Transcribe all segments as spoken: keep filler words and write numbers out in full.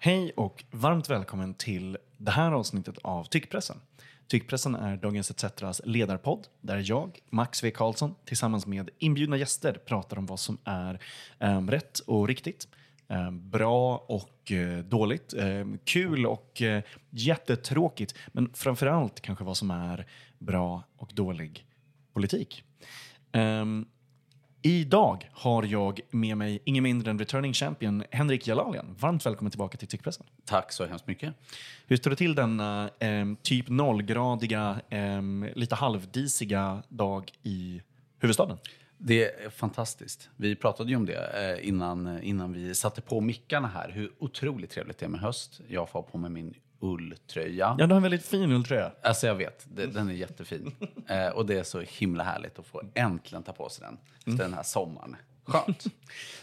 Hej och varmt välkommen till det här avsnittet av Tyckpressen. Tyckpressen är Dagens Etceteras ledarpodd där jag, Max V. Karlsson, tillsammans med inbjudna gäster pratar om vad som är eh, rätt och riktigt, eh, bra och eh, dåligt, eh, kul och eh, jättetråkigt, men framförallt kanske vad som är bra och dålig politik. Eh, Idag har jag med mig ingen mindre än returning champion Henrik Jalalian. Varmt välkommen tillbaka till Tyckpressen. Tack så hemskt mycket. Hur står det till denna eh, typ nollgradiga, eh, lite halvdisiga dag i huvudstaden? Det är fantastiskt. Vi pratade ju om det eh, innan, innan vi satte på mickarna här. Hur otroligt trevligt det är med höst. Jag får på mig min ulltröja. Ja, du har en väldigt fin ulltröja. Alltså jag vet, det, den är jättefin. eh, och det är så himla härligt att få äntligen ta på sig den efter mm. den här sommaren. Skönt.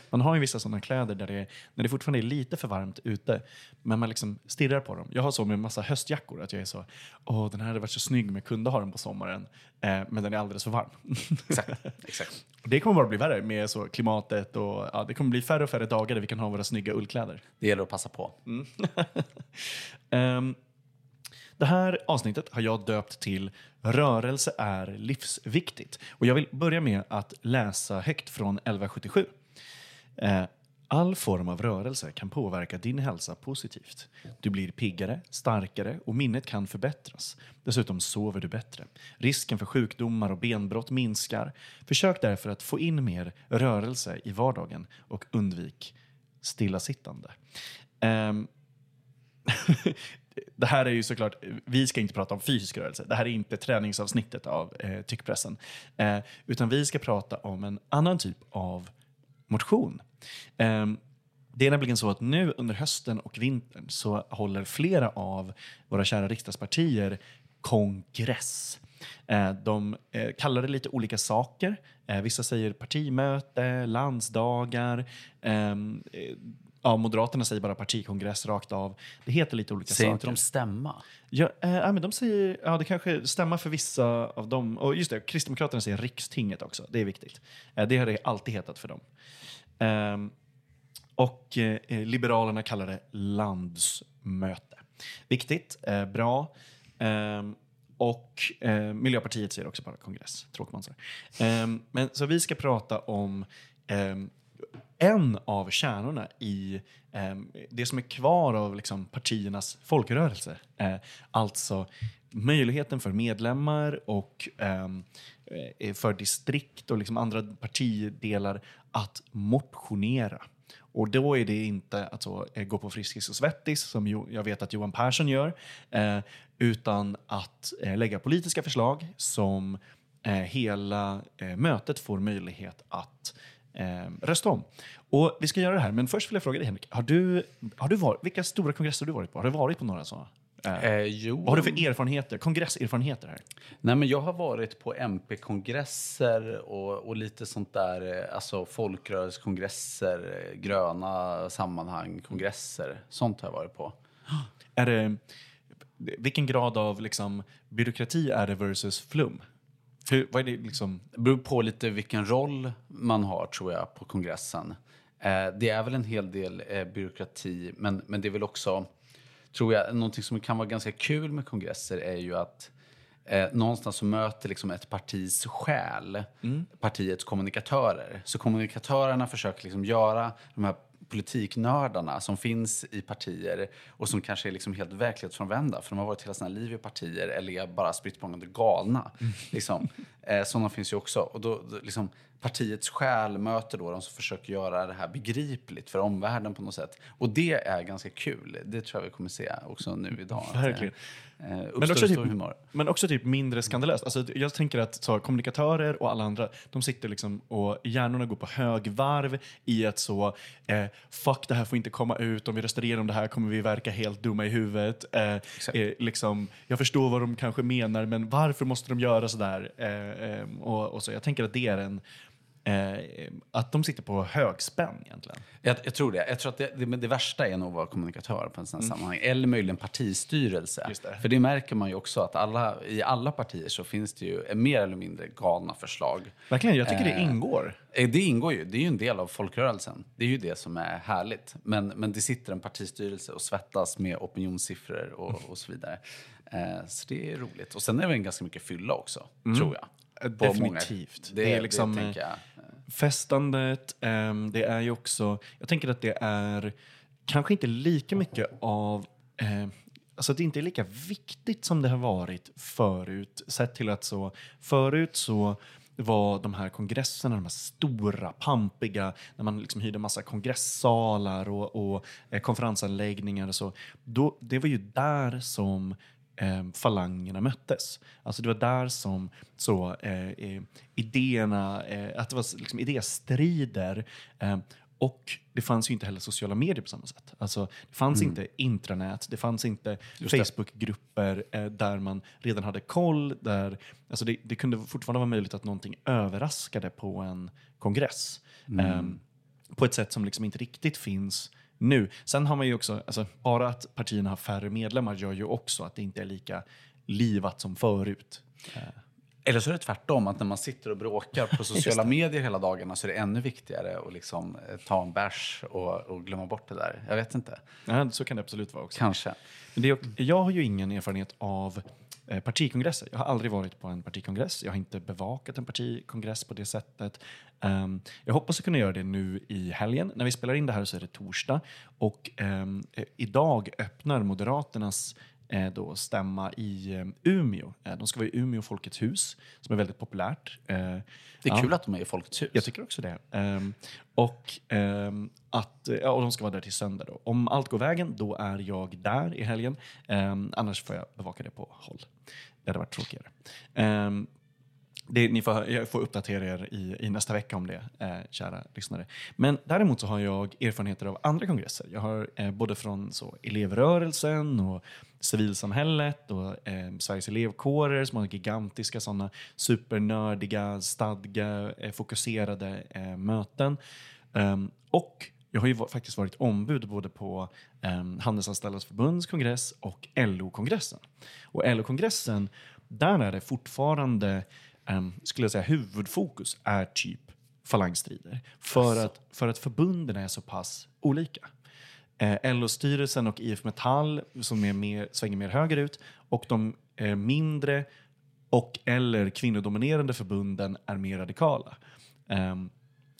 Man har ju vissa sådana kläder där det, när det fortfarande är lite för varmt ute. Men man liksom stirrar på dem. Jag har så med en massa höstjackor att jag är så, åh, den här hade varit så snygg men jag kunde ha den på sommaren. Eh, men den är alldeles för varm. Exakt, exakt. Det kommer bara bli värre med så klimatet och ja, det kommer bli färre och färre dagar där vi kan ha våra snygga ullkläder. Det gäller att passa på. Mm. um, det här avsnittet har jag döpt till Rörelse är livsviktigt. Och jag vill börja med att läsa högt från elva sjuttiosju. Eh, all form av rörelse kan påverka din hälsa positivt. Du blir piggare, starkare och minnet kan förbättras. Dessutom sover du bättre. Risken för sjukdomar och benbrott minskar. Försök därför att få in mer rörelse i vardagen och undvik stillasittande. Eh, Det här är ju såklart, vi ska inte prata om fysisk rörelse. Det här är inte träningsavsnittet av eh, Tyckpressen. Eh, utan vi ska prata om en annan typ av motion. Eh, det är nämligen så att nu under hösten och vintern så håller flera av våra kära riksdagspartier kongress. Eh, de eh, kallar det lite olika saker. Eh, vissa säger partimöte, landsdagar, eh, ja, Moderaterna säger bara partikongress rakt av. Det heter lite olika säger saker. Säger inte de stämma? Ja, äh, men de säger, ja, det kanske stämmer för vissa av dem. Och just det, Kristdemokraterna säger rikstinget också. Det är viktigt. Äh, det har det alltid hetat för dem. Ehm, och eh, Liberalerna kallar det landsmöte. Viktigt, eh, bra. Ehm, och eh, Miljöpartiet säger också bara kongress. Tråkigt. Ehm, men så vi ska prata om... Eh, En av kärnorna i eh, det som är kvar av liksom, partiernas folkrörelse. Eh, alltså möjligheten för medlemmar och eh, för distrikt och liksom andra partidelar att motionera. Och då är det inte att så, gå på Friskis och Svettis som jo, jag vet att Johan Persson gör. Eh, utan att eh, lägga politiska förslag som eh, hela eh, mötet får möjlighet att... Eh, rösta om. Och vi ska göra det här, men först vill jag fråga dig, Henrik, har du, har du varit, vilka stora kongresser har du varit på? Har du varit på några sådana? Eh, eh, jo. Vad har du för erfarenheter, kongresserfarenheter här? Nej, men jag har varit på M P-kongresser och, och lite sånt där, alltså folkrörelskongresser, gröna sammanhang, kongresser, sånt har jag varit på. Är det, vilken grad av liksom, byråkrati är det versus flum? Hur, vad är det liksom? Det beror på lite vilken roll man har, tror jag, på kongressen. Eh, det är väl en hel del eh, byråkrati, men, men det är väl också, tror jag, någonting som kan vara ganska kul med kongresser är ju att eh, någonstans så möter liksom ett partis själ, mm. partiets kommunikatörer. Så kommunikatörerna försöker liksom göra de här politiknördarna som finns i partier och som kanske är liksom helt verklighetsfrånvända för de har varit hela sina liv i partier eller är bara sprittbångande galna mm. liksom. eh, sådana finns ju också och då, då liksom partiets själ möter då de som försöker göra det här begripligt för omvärlden på något sätt och det är ganska kul, det tror jag vi kommer se också nu idag. Verkligen. Eh, men, också typ, men också typ mindre skandalöst, alltså, jag tänker att så, kommunikatörer och alla andra, de sitter liksom och hjärnorna går på högvarv i att så, eh, fuck, det här får inte komma ut, om vi röstar igenom det här kommer vi verka helt dumma i huvudet eh, eh, liksom, jag förstår vad de kanske menar men varför måste de göra sådär eh, eh, och, och så, jag tänker att det är en Eh, att de sitter på högspänn egentligen. Jag, jag tror det. Jag tror att det, det, det värsta är nog att vara kommunikatör på en sån här mm. sammanhang. Eller möjligen partistyrelse. Just det. För det märker man ju också att alla, i alla partier så finns det ju mer eller mindre galna förslag. Verkligen, jag tycker eh, det ingår. Det ingår ju. Det är ju en del av folkrörelsen. Det är ju det som är härligt. Men, men det sitter en partistyrelse och svettas med opinionssiffror och, och så vidare. Eh, så det är roligt. Och sen är det ganska mycket fylla också, mm. tror jag. Definitivt. Det, det är liksom det, jag. festandet. Um, det är ju också... Jag tänker att det är kanske inte lika mycket av... Um, alltså att det inte är lika viktigt som det har varit förut. Sett till att så... Förut så var de här kongresserna, de här stora, pampiga, när man liksom hyrde massa kongresssalar och, och eh, konferensanläggningar och så. Då, det var ju där som... Eh, falangerna möttes. Alltså det var där som så eh, eh, idéerna, eh, att det var liksom idéstrider eh, och det fanns ju inte heller sociala medier på samma sätt. Alltså det fanns mm. inte intranät, det fanns inte Facebookgrupper eh, där man redan hade koll, där alltså det, det kunde fortfarande vara möjligt att någonting överraskade på en kongress mm. eh, på ett sätt som liksom inte riktigt finns nu. Sen har man ju också, alltså, bara att partierna har färre medlemmar gör ju också att det inte är lika livat som förut. Eller så är det tvärtom, att när man sitter och bråkar på sociala medier hela dagarna så är det ännu viktigare att liksom ta en bärs och, och glömma bort det där. Jag vet inte. Ja, så kan det absolut vara också. Kanske. Men det är, jag har ju ingen erfarenhet av eh, partikongresser. Jag har aldrig varit på en partikongress. Jag har inte bevakat en partikongress på det sättet. Um, jag hoppas att kunna göra det nu i helgen. När vi spelar in det här så är det torsdag. Och um, idag öppnar Moderaternas... då stämma i Umeå. De ska vara i Umeå Folkets hus, som är väldigt populärt. Det är ja. kul att de är i Folkets hus. Jag tycker också det. Och att ja, och de ska vara där till söndag då. Om allt går vägen, då är jag där i helgen. Annars får jag bevaka det på håll. Det hade varit tråkigare. Det, ni får, jag får uppdatera er i, i nästa vecka om det, eh, kära lyssnare. Men däremot så har jag erfarenheter av andra kongresser. Jag har eh, både från så, elevrörelsen och civilsamhället och eh, Sveriges elevkårer som har gigantiska sådana supernördiga, stadga, eh, fokuserade eh, möten. Um, och jag har ju va- faktiskt varit ombud både på eh, Handelsanställdas förbundskongress och L O-kongressen. Och L O-kongressen, där är det fortfarande... Um, skulle jag säga huvudfokus är typ falangstrider. För att, för att förbunden är så pass olika. Eh, L O-styrelsen och I F Metall som är mer, svänger mer högerut och de eh, mindre och eller kvinnodominerande förbunden är mer radikala. Eh,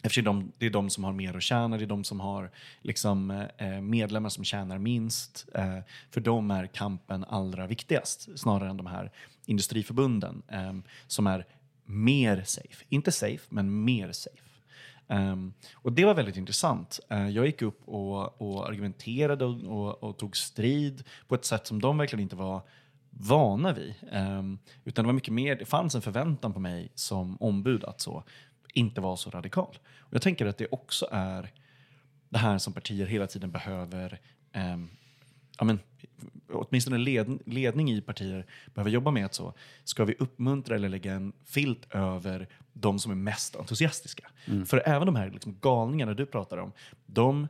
eftersom de, det är de som har mer att tjäna, det är de som har liksom, eh, medlemmar som tjänar minst. Eh, för de är kampen allra viktigast snarare än de här industriförbunden eh, som är mer safe. Inte safe, men mer safe. Um, och det var väldigt intressant. Uh, jag gick upp och, och argumenterade och, och, och tog strid på ett sätt som de verkligen inte var vana vid. Um, utan det var mycket mer, det fanns en förväntan på mig som ombud att så inte vara så radikal. Och jag tänker att det också är det här som partier hela tiden behöver... Um, ja, men, åtminstone led, ledning i partier behöver jobba med att så ska vi uppmuntra eller lägga en filt över de som är mest entusiastiska. Mm. För även de här liksom, galningarna du pratar om, de,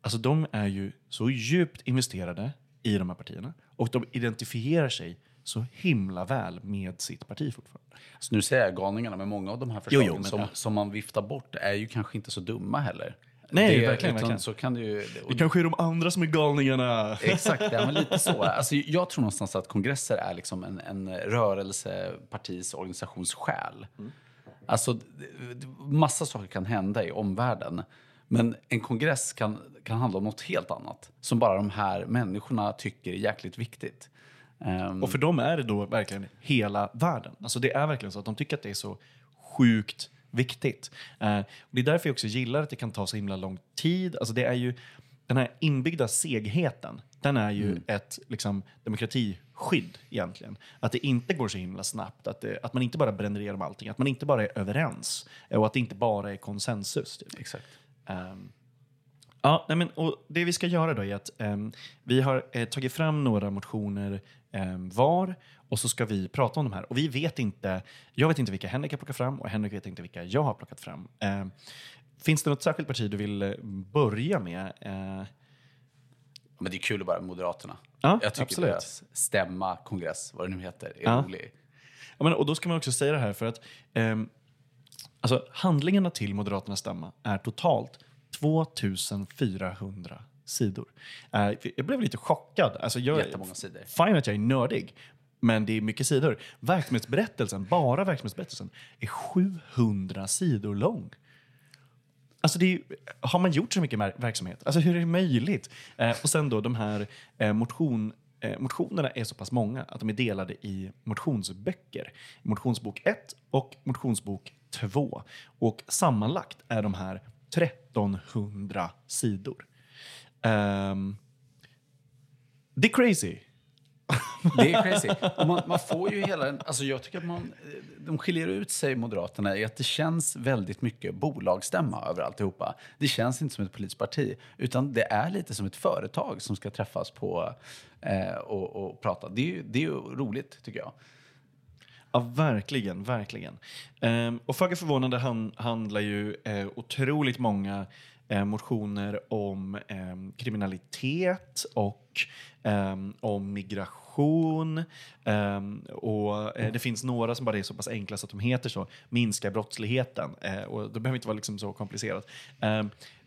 alltså, de är ju så djupt investerade i de här partierna och de identifierar sig så himla väl med sitt parti fortfarande. Så nu säger jag galningarna, men många av de här förslagen jo, jo, men, som, ja. som man viftar bort är ju kanske inte så dumma heller. Nej, det, verkligen, verkligen. Så kan det, ju, det, det kanske är de andra som är galningarna. Exakt, ja, men lite så. Alltså, jag tror någonstans att kongresser är liksom en, en rörelse, partis, organisationssjäl. Mm. Alltså, massa saker kan hända i omvärlden. Men en kongress kan, kan handla om något helt annat. Som bara de här människorna tycker är jäkligt viktigt. Um, Och för dem är det då verkligen hela världen. Alltså, det är verkligen så att de tycker att det är så sjukt viktigt. Uh, och det är därför jag också gillar att det kan ta så himla lång tid. Alltså det är ju, den här inbyggda segheten, den är ju mm. ett liksom, demokratiskydd egentligen. Att det inte går så himla snabbt. Att, det, att man inte bara bränner igenom allting. Att man inte bara är överens. Och att det inte bara är konsensus. Typ. Exakt. Um, Ja, nej men, och det vi ska göra då är att eh, vi har eh, tagit fram några motioner eh, var. Och så ska vi prata om de här. Och vi vet inte, jag vet inte vilka Henrik har plockat fram. Och Henrik vet inte vilka jag har plockat fram. Eh, finns det något särskilt parti du vill börja med? Eh, Men det är kul att bara Moderaterna. Ja, jag tycker absolut. Deras stämma, kongress, vad det nu heter, är ja. rolig. Ja, men, och då ska man också säga det här för att eh, alltså, handlingarna till Moderaternas stämma är totalt två tusen fyrahundra sidor. Eh, jag blev lite chockad. Alltså, jag, Jättemånga sidor. Fine att jag är nördig, men det är mycket sidor. Verksamhetsberättelsen, bara verksamhetsberättelsen, är sjuhundra sidor lång. Alltså det är, har man gjort så mycket mer verksamhet? Alltså hur är det möjligt? Eh, och sen då de här eh, motion, eh, motionerna är så pass många att de är delade i motionsböcker. Motionsbok ett och motionsbok två. Och sammanlagt är de här trettonhundra sidor. Um, det är crazy. Det är crazy. Man, man får ju hela en, alltså jag tycker att man, de skiljer ut sig Moderaterna i att det känns väldigt mycket bolagsstämma över alltihopa. Det känns inte som ett politiskt parti utan det är lite som ett företag som ska träffas på eh, och, och prata. Det är, ju, det är ju roligt tycker jag. Ja, verkligen, verkligen. Ehm, och föga förvånande han, handlar ju eh, otroligt många Eh, motioner om eh, kriminalitet och eh, om migration eh, och eh, det finns några som bara är så pass enkla så att de heter så, minska brottsligheten eh, och det behöver inte vara liksom så komplicerat. Eh,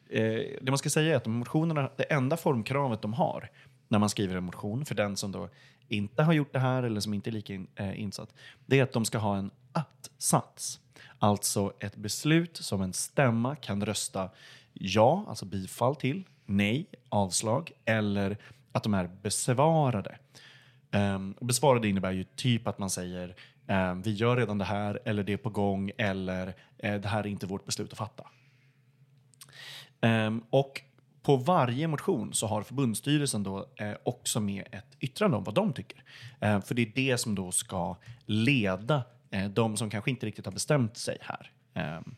eh, det man ska säga är att de motionerna, det enda formkravet de har när man skriver en motion för den som då inte har gjort det här eller som inte är lika in, eh, insatt, det är att de ska ha en att-sats, alltså ett beslut som en stämma kan rösta ja, alltså bifall till, nej, avslag, eller att de är besvarade. Um, och besvarade innebär ju typ att man säger um, vi gör redan det här, eller det är på gång, eller uh, det här är inte vårt beslut att fatta. Um, och på varje motion så har förbundsstyrelsen då eh, också med ett yttrande om vad de tycker. Uh, för det är det som då ska leda uh, de som kanske inte riktigt har bestämt sig här. Um,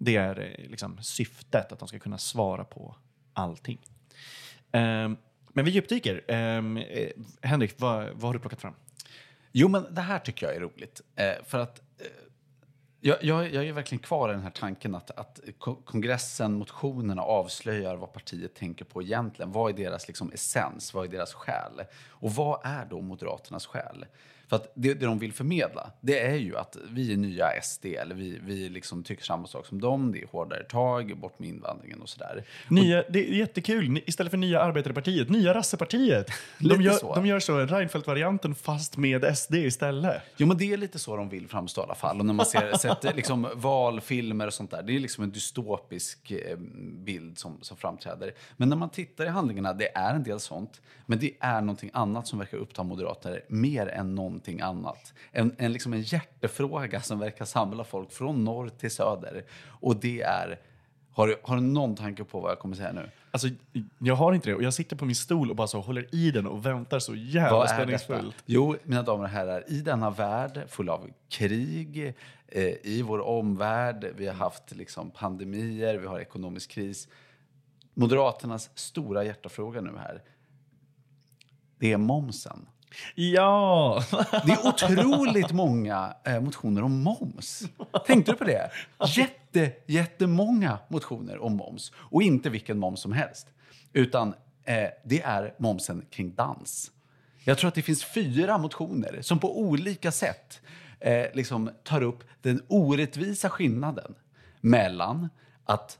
Det är liksom syftet att de ska kunna svara på allting. Um, men vi djupdyker. Um, Henrik, vad, vad har du plockat fram? Jo, men det här tycker jag är roligt. Eh, för att eh, jag, jag, jag är verkligen kvar i den här tanken att, att kongressen, motionerna avslöjar vad partiet tänker på egentligen. Vad är deras liksom, essens? Vad är deras själ? Och vad är då Moderaternas själ? För att det, det de vill förmedla, det är ju att vi är nya S D, eller vi, vi liksom tycker samma sak som dem, det är hårdare tag, bort med invandringen och sådär. Nya, och, det är jättekul, istället för nya arbetarpartiet, nya rassepartiet. De gör så, de gör så Reinfeldt-varianten fast med S D istället. Jo, men det är lite så de vill framstå i alla fall. Och när man ser sett, liksom, valfilmer och sånt där, det är liksom en dystopisk bild som, som framträder. Men när man tittar i handlingarna, det är en del sånt, men det är någonting annat som verkar uppta moderater mer än någon annat. En, en, liksom en hjärtefråga som verkar samla folk från norr till söder. Och det är... Har du, har du någon tanke på vad jag kommer säga nu? Alltså, jag har inte det. Och jag sitter på min stol och bara så håller i den och väntar så jävla spänningsfullt. Jo, mina damer och herrar. I denna värld full av krig. Eh, I vår omvärld. Vi har haft liksom, pandemier. Vi har ekonomisk kris. Moderaternas stora hjärtefråga nu här. Det är momsen. Ja, det är otroligt många eh, motioner om moms. Tänkte du på det? Jätte, jättemånga motioner om moms. Och inte vilken moms som helst. Utan eh, det är momsen kring dans. Jag tror att det finns fyra motioner som på olika sätt eh, liksom tar upp den orättvisa skillnaden mellan att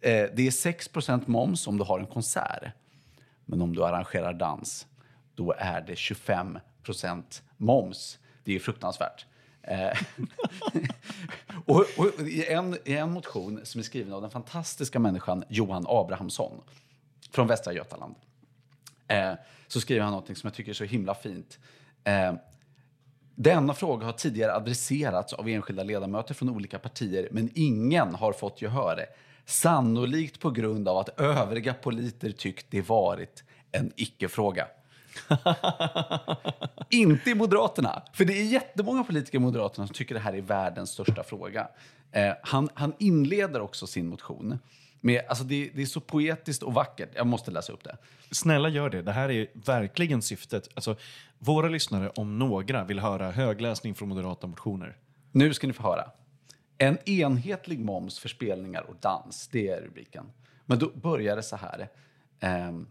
eh, det är sex procent moms om du har en konsert. Men om du arrangerar dans, då är det tjugofem procent moms. Det är ju fruktansvärt. Eh. och, och i, en, i en motion som är skriven av den fantastiska människan Johan Abrahamsson från Västra Götaland eh, så skriver han något som jag tycker är så himla fint. Eh, Denna fråga har tidigare adresserats av enskilda ledamöter från olika partier, men ingen har fått gehör. Sannolikt på grund av att övriga politiker tyckt det varit en icke-fråga. Inte i Moderaterna. För det är jättemånga politiker i Moderaterna som tycker det här är världens största fråga. eh, han, han inleder också sin motion med, alltså det, det är så poetiskt och vackert. Jag måste läsa upp det. Snälla gör det. Det här är verkligen syftet. Alltså, våra lyssnare om några vill höra högläsning från moderata motioner. Nu ska ni få höra. En enhetlig moms för spelningar och dans. Det är rubriken. Men då börjar det så här. Ehm,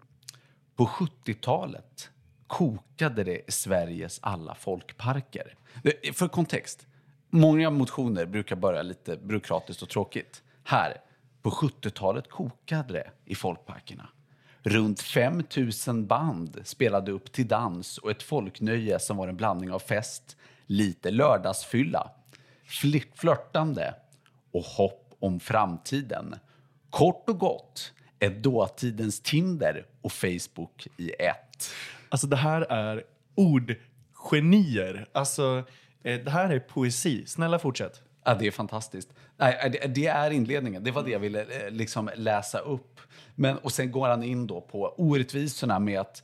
på sjuttiotalet kokade det i Sveriges alla folkparker. För kontext. Många motioner brukar börja lite byråkratiskt och tråkigt. Här, på sjuttiotalet kokade det i folkparkerna. Runt fem tusen band spelade upp till dans och ett folknöje som var en blandning av fest, lite lördagsfylla, flörtande och hopp om framtiden. Kort och gott är dåtidens Tinder och Facebook i ett. Alltså det här är ordgenier. Alltså det här är poesi. Snälla fortsätt. Ja, det är fantastiskt. Nej, det är inledningen. Det var det jag ville liksom läsa upp. Men, och sen går han in då på orättvisorna med att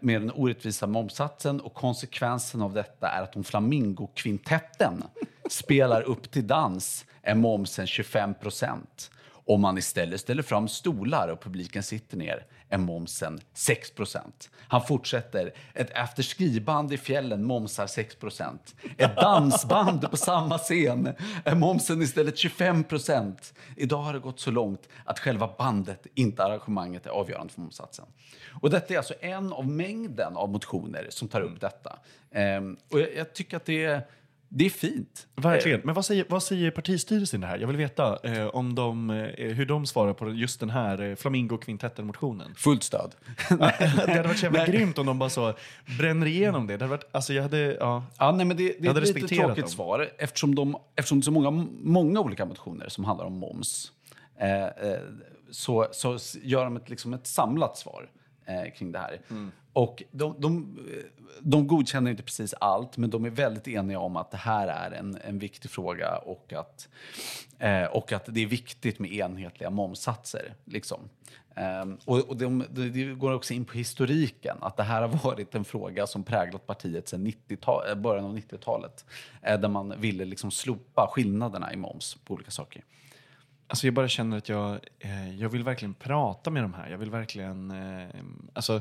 med den orättvisa momsatsen, och konsekvensen av detta är att om flamingokvintetten spelar upp till dans är momsen tjugofem procent. Om man istället ställer fram stolar och publiken sitter ner är momsen sex procent. Han fortsätter, ett efterskriband i fjällen momsar sex procent. Ett dansband på samma scen är momsen istället tjugofem procent. Idag har det gått så långt att själva bandet, inte arrangemanget, är avgörande för momsatsen. Och detta är alltså en av mängden av motioner som tar upp detta. Ehm, och jag, jag tycker att det är... Det är fint. Verkligen. Men vad säger, vad säger partistyrelsen det här? Jag vill veta eh, om de, eh, hur de svarar på just den här eh, Flamingo-kvintetten-motionen. Fullt stöd. Det hade varit jävla grymt om de bara så bränner igenom det. Det hade varit, alltså jag hade, ja, ja, nej, men det, det är ett lite tråkigt dem. svar. Eftersom, de, eftersom det är så många, många olika motioner som handlar om moms. Eh, eh, så, så gör de ett, liksom ett samlat svar eh, kring det här. Mm. Och de, de, de godkänner inte precis allt, men de är väldigt eniga om att det här är en, en viktig fråga och att, eh, och att det är viktigt med enhetliga momsatser. Liksom. Eh, och och de, de, de går också in på historiken, att det här har varit en fråga som präglat partiet sedan nittiotalet, början av nittiotalet, eh, där man ville liksom slopa skillnaderna i moms på olika saker. Alltså jag bara känner att jag, eh, jag vill verkligen prata med de här. Jag vill verkligen... Eh, alltså...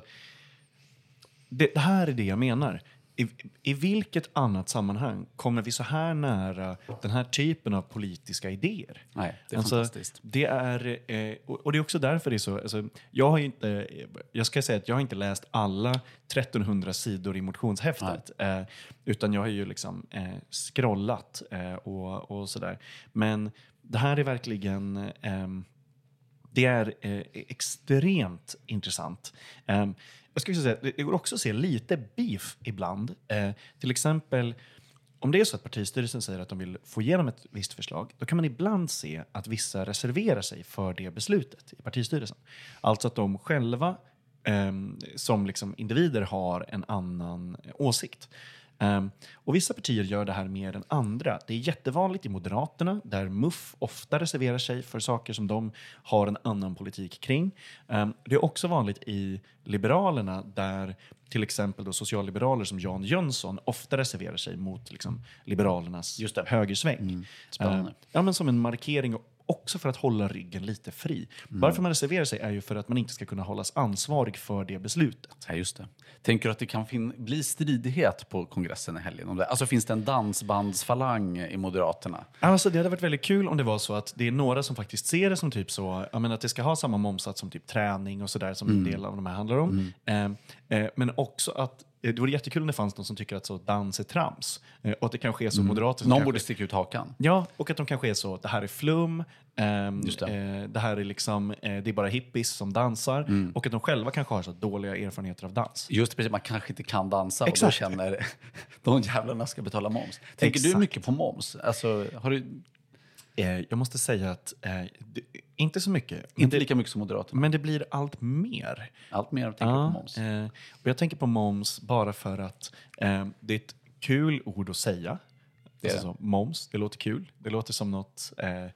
Det, det här är det jag menar. I, I vilket annat sammanhang kommer vi så här nära den här typen av politiska idéer? Nej, det är alltså, fantastiskt. Det är, eh, och, och det är också därför det är så. Alltså, jag har ju inte, jag ska säga att jag har inte läst alla trettonhundra sidor i motionshäftet. Eh, utan jag har ju liksom eh, scrollat eh, och, och sådär. Men det här är verkligen... Eh, det är eh, extremt intressant. Eh, Jag skulle säga att det går också att se lite beef ibland. Eh, till exempel, om det är så att partistyrelsen säger att de vill få igenom ett visst förslag, då kan man ibland se att vissa reserverar sig för det beslutet i partistyrelsen. Alltså att de själva eh, som liksom individer har en annan åsikt. Um, och vissa partier gör det här mer än andra. Det är jättevanligt i Moderaterna, där M U F ofta reserverar sig för saker som de har en annan politik kring. Um, det är också vanligt i Liberalerna, där till exempel då socialliberaler som Jan Jönsson ofta reserverar sig mot liksom, Liberalernas Just det. högersväng. Mm. Spännande. Uh, ja, men som en markering och också för att hålla ryggen lite fri. Mm. Varför man reserverar sig är ju för att man inte ska kunna hållas ansvarig för det beslutet. Ja, just det. Tänker du att det kan fin- bli stridighet på kongressen i helgen? Om det? Alltså finns det en dansbandsfalang i Moderaterna? Alltså det hade varit väldigt kul om det var så att det är några som faktiskt ser det som typ så, jag menar, att det ska ha samma momsats som typ träning och sådär som mm. en del av de här handlar om. Mm. Eh, eh, men också att det vore jättekul om det fanns någon som tycker att så dans är trams. Och att det kanske är så mm. moderater... Någon kanske... borde sticka ut hakan. Ja, och att de kanske är så, det här är flum. Um, Just det. Eh, det här är liksom, eh, det är bara hippies som dansar. Mm. Och att de själva kanske har så dåliga erfarenheter av dans. Just precis, man kanske inte kan dansa. Exakt. Och då känner de jävlarna ska betala moms. Tänker Exakt. du mycket på moms? Alltså, har du... Eh, jag måste säga att... Eh, det... Inte så mycket. Inte det, lika mycket som Moderaterna. Men det blir allt mer. Allt mer att tänka ja, på moms. Eh, och jag tänker på moms bara för att eh, det är ett kul ord att säga. Det alltså det. Så, moms, det låter kul. Det låter som något, eh, eh,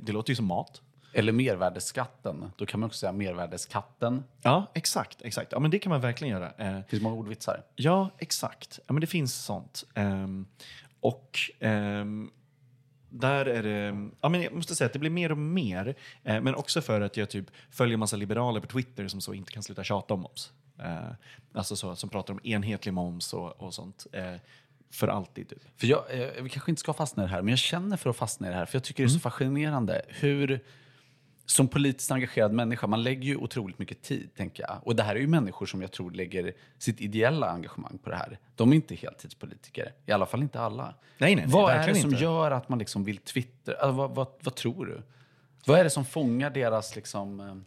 det låter ju som mat. Eller mervärdesskatten. Då kan man också säga mervärdesskatten. Ja, exakt. exakt. Ja, men det kan man verkligen göra. Eh, det finns många ordvitsar. Ja, exakt. Ja, men det finns sånt. Eh, och... Eh, där är det, ja, men jag måste säga att det blir mer och mer. Eh, men också för att jag typ följer massa liberaler på Twitter som så inte kan sluta tjata om moms. Eh, alltså så, som pratar om enhetlig moms och, och sånt. Eh, för alltid. Typ. För jag, eh, vi kanske inte ska fastna i det här, men jag känner för att fastna i det här. För jag tycker mm. det är så fascinerande hur... Som politiskt engagerad människa, man lägger ju otroligt mycket tid, tänker jag. Och det här är ju människor som jag tror lägger sitt ideella engagemang på det här. De är inte heltidspolitiker, i alla fall inte alla. Nej, nej, vad nej, är det som inte. Gör att man liksom vill twittra? Alltså, vad, vad, vad tror du? Vad är det som fångar deras liksom...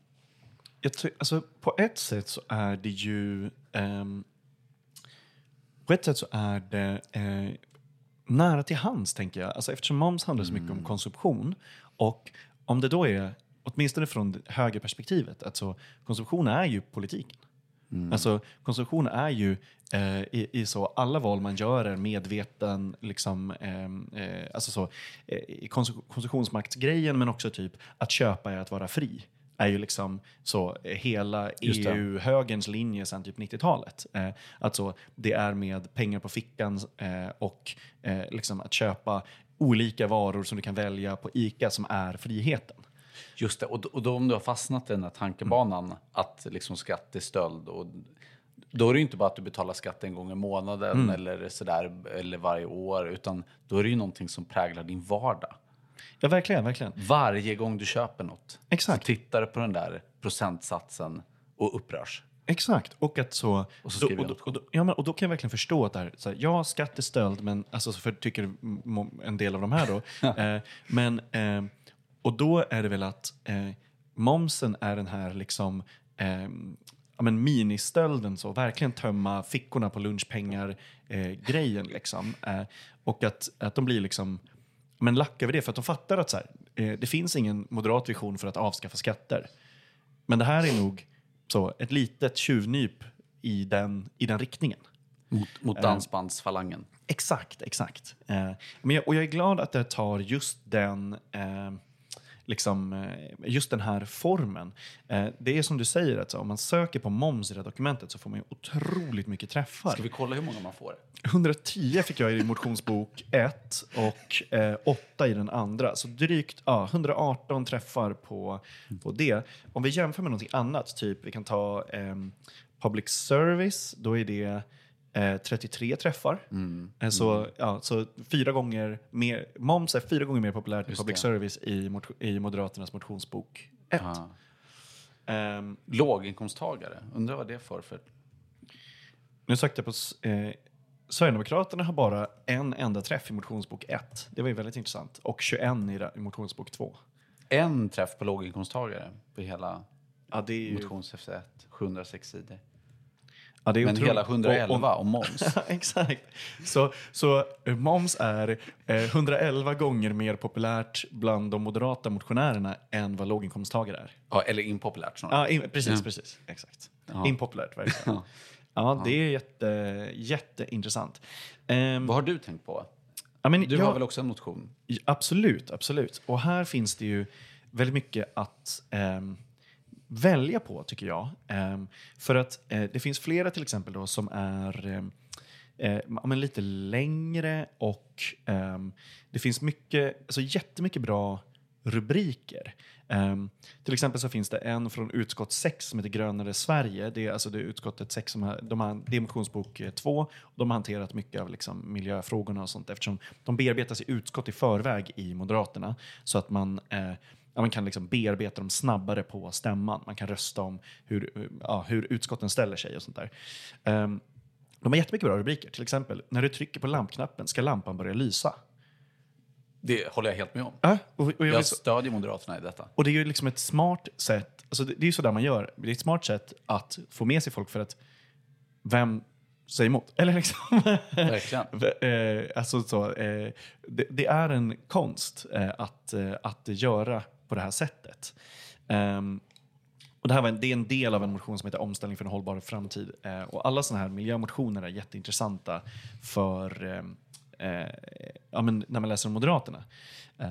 Jag tror, alltså, på ett sätt så är det ju... Um, på ett sätt så är det uh, nära till hands, tänker jag. Alltså, eftersom moms handlar så mycket mm. om konsumtion. Och om det då är... Åtminstone från högerperspektivet. Alltså, konsumtion är ju politiken. Mm. Alltså, konsumtion är ju eh, i, i så alla val man gör är medveten liksom, eh, eh, alltså så, eh, konsum- konsumtionsmaktsgrejen, men också typ att köpa är att vara fri. Är ju liksom så hela E U-högerns linje sedan typ nittiotalet. Eh, alltså, det är med pengar på fickan eh, och eh, liksom att köpa olika varor som du kan välja på ICA som är friheten. Just det, och då, och då om du har fastnat i den här tankebanan mm. att liksom skatt är stöld, och då är det ju inte bara att du betalar skatt en gång i månaden mm. eller sådär, eller varje år, utan då är det ju någonting som präglar din vardag. Ja, verkligen, verkligen. Varje gång du köper något. Exakt. Så tittar du på den där procentsatsen och upprörs. Exakt, och att så... Och, så då, och, då, och, då, ja, men, och då kan jag verkligen förstå att det här, så här, ja, skatt är stöld, men alltså, för tycker en del av de här då. eh, men... Eh, Och då är det väl att eh, momsen är den här liksom, eh, ja, men ministölden, så verkligen tömma fickorna på lunchpengar eh, grejen liksom. Eh, och att, att de blir liksom, men lack över det, för att de fattar att så här, eh, det finns ingen moderat vision för att avskaffa skatter. Men det här är nog så ett litet tjuvnyp i den, i den riktningen. Mot, mot dansbandsfalangen. Eh, exakt, exakt. Eh, men jag, och jag är glad att det tar just den... Eh, liksom just den här formen. Det är som du säger, att om man söker på moms i det dokumentet så får man ju otroligt mycket träffar. Ska vi kolla hur många man får? hundratio fick jag i motionsbok ett och åtta i den andra. Så drygt ja, hundraarton träffar på, på det. Om vi jämför med något annat, typ vi kan ta eh, public service, då är det eh, trettiotre träffar. Mm. Så, mm. Ja, så fyra gånger mer, moms är fyra gånger mer populärt än public det. Service i, mot, i Moderaternas motionsbok ett. Um, Låginkomsttagare, undrar vad det är för för? Nu sökte jag på eh, Sverigedemokraterna har bara en enda träff i motionsbok ett. Det var ju väldigt intressant. Och tjugoett i, i motionsbok två. En träff på låginkomsttagare på hela ja, det är ju... motions ett, sjuhundrasex sidor. Ja, det är men hela hundraelva och, och moms. Exakt. Så, så moms är eh, hundraelva gånger mer populärt bland de moderata motionärerna än vad låginkomsttagare är. Ja, eller impopulärt. Ja, in, precis, mm. precis. Exakt. Ja. Impopulärt verkligen. Ja. Ja, det är jätte, jätteintressant. Um, vad har du tänkt på? I mean, du jag, har väl också en motion? Absolut, absolut. Och här finns det ju väldigt mycket att... Um, välja på, tycker jag. Um, för att eh, det finns flera till exempel då som är eh, men lite längre och eh, det finns mycket, alltså jättemycket bra rubriker. Um, till exempel så finns det en från utskott sex som heter Grönare Sverige. Det är alltså det är utskottet sex som har, de har, det är motionsbok två. De har hanterat mycket av liksom miljöfrågorna och sånt, eftersom de bearbetas i utskott i förväg i Moderaterna, så att man eh, Ja, man kan liksom bearbeta dem snabbare på stämman. Man kan rösta om hur, ja, hur utskotten ställer sig och sånt där. Um, de har jättemycket bra rubriker. Till exempel, när du trycker på lampknappen ska lampan börja lysa. Det håller jag helt med om. Äh? Och, och jag jag så... stödjer Moderaterna i detta. Och det är ju liksom ett smart sätt. Alltså det, det är ju sådär man gör. Det är ett smart sätt att få med sig folk, för att vem... säg emot. Eller liksom... Verkligen. alltså så, det, det är en konst att, att göra på det här sättet. Um, och det här var en, det är en del av en motion som heter Omställning för en hållbar framtid. Uh, och alla sådana här miljömotioner är jätteintressanta för um, uh, ja, men när man läser om Moderaterna. Uh,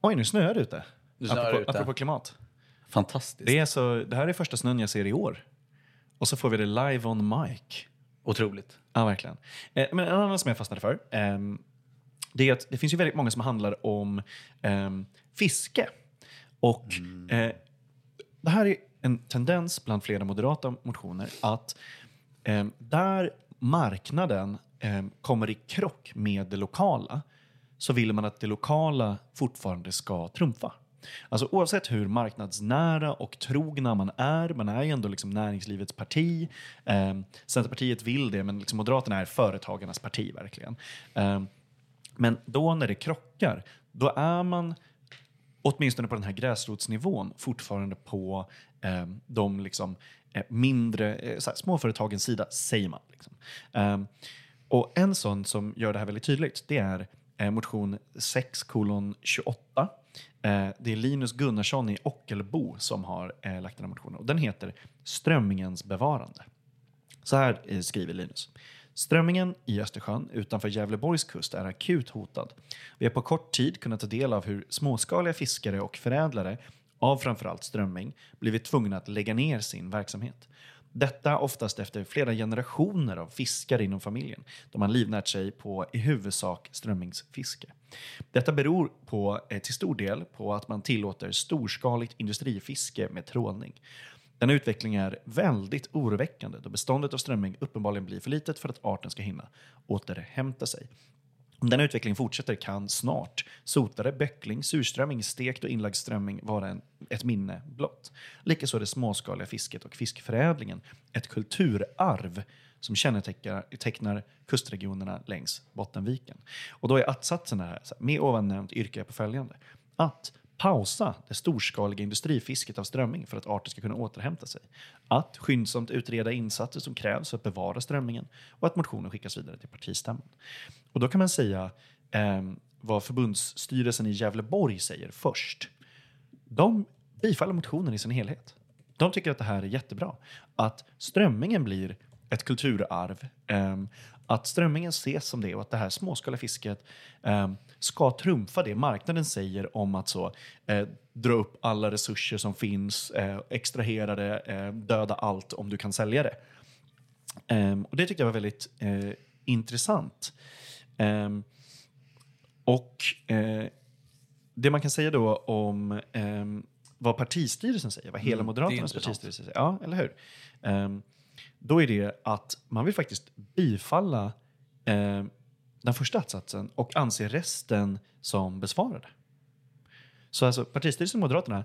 oj, nu snöar det ute. Du snöar apropå, ute. Apropå klimat. Fantastiskt. Det, är så, det här är första snön jag ser i år. Och så får vi det live on mic. Otroligt. Ja, verkligen. Eh, men en annan som jag fastnade för eh, det är att det finns ju väldigt många som handlar om eh, fiske. Och mm. eh, det här är en tendens bland flera moderata motioner att eh, där marknaden eh, kommer i krock med det lokala, så vill man att det lokala fortfarande ska trumfa. Alltså oavsett hur marknadsnära och trogna man är, man är ju ändå liksom näringslivets parti. Eh, Centerpartiet vill det, men liksom Moderaterna är företagarnas parti verkligen. Eh, men då när det krockar, då är man åtminstone på den här gräsrotsnivån fortfarande på eh, de liksom, eh, mindre eh, såhär, småföretagens sida, säger man. Liksom. Eh, och en sån som gör det här väldigt tydligt, det är eh, motion sex tjugoåtta. Det är Linus Gunnarsson i Ockelbo som har eh, lagt den här motionen. Och den heter Strömmingens bevarande. Så här eh, skriver Linus. Strömmingen i Östersjön utanför Gävleborgs kust är akut hotad. Vi har på kort tid kunnat ta del av hur småskaliga fiskare och förädlare av framförallt strömming blivit tvungna att lägga ner sin verksamhet. Detta oftast efter flera generationer av fiskare inom familjen, då man livnärt sig på i huvudsak strömmingsfiske. Detta beror på, eh, till stor del på att man tillåter storskaligt industrifiske med trålning. Denna utveckling är väldigt oroväckande då beståndet av strömming uppenbarligen blir för litet för att arten ska hinna återhämta sig. Om denna utveckling fortsätter kan snart sotare, böckling, surströmming, stekt och inlagd strömming vara en, ett minne blott. Likaså är det småskaliga fisket och fiskförädlingen ett kulturarv som kännetecknar kustregionerna längs Bottenviken. Och då är attsatserna här, med ovan nämnt yrkar jag på följande. Att pausa det storskaliga industrifisket av strömming för att arten ska kunna återhämta sig. Att skyndsamt utreda insatser som krävs för att bevara strömmingen. Och att motionen skickas vidare till partistämman. Och då kan man säga eh, vad förbundsstyrelsen i Gävleborg säger först. De bifaller motionen i sin helhet. De tycker att det här är jättebra. Att strömmingen blir ett kulturarv. Eh, att strömmingen ses som det och att det här småskaliga fisket eh, ska trumfa det marknaden säger om att så, eh, dra upp alla resurser som finns, eh, extrahera det, eh, döda allt om du kan sälja det. Eh, och det tyckte jag var väldigt eh, intressant. Eh, och eh, det man kan säga då om eh, vad partistyrelsen säger, vad hela mm, Moderaternas partistyrelse säger, ja, eller hur? Eh, Då är det att man vill faktiskt bifalla eh, den första attsatsen och anse resten som besvarade. Så alltså partistyrelsen och Moderaterna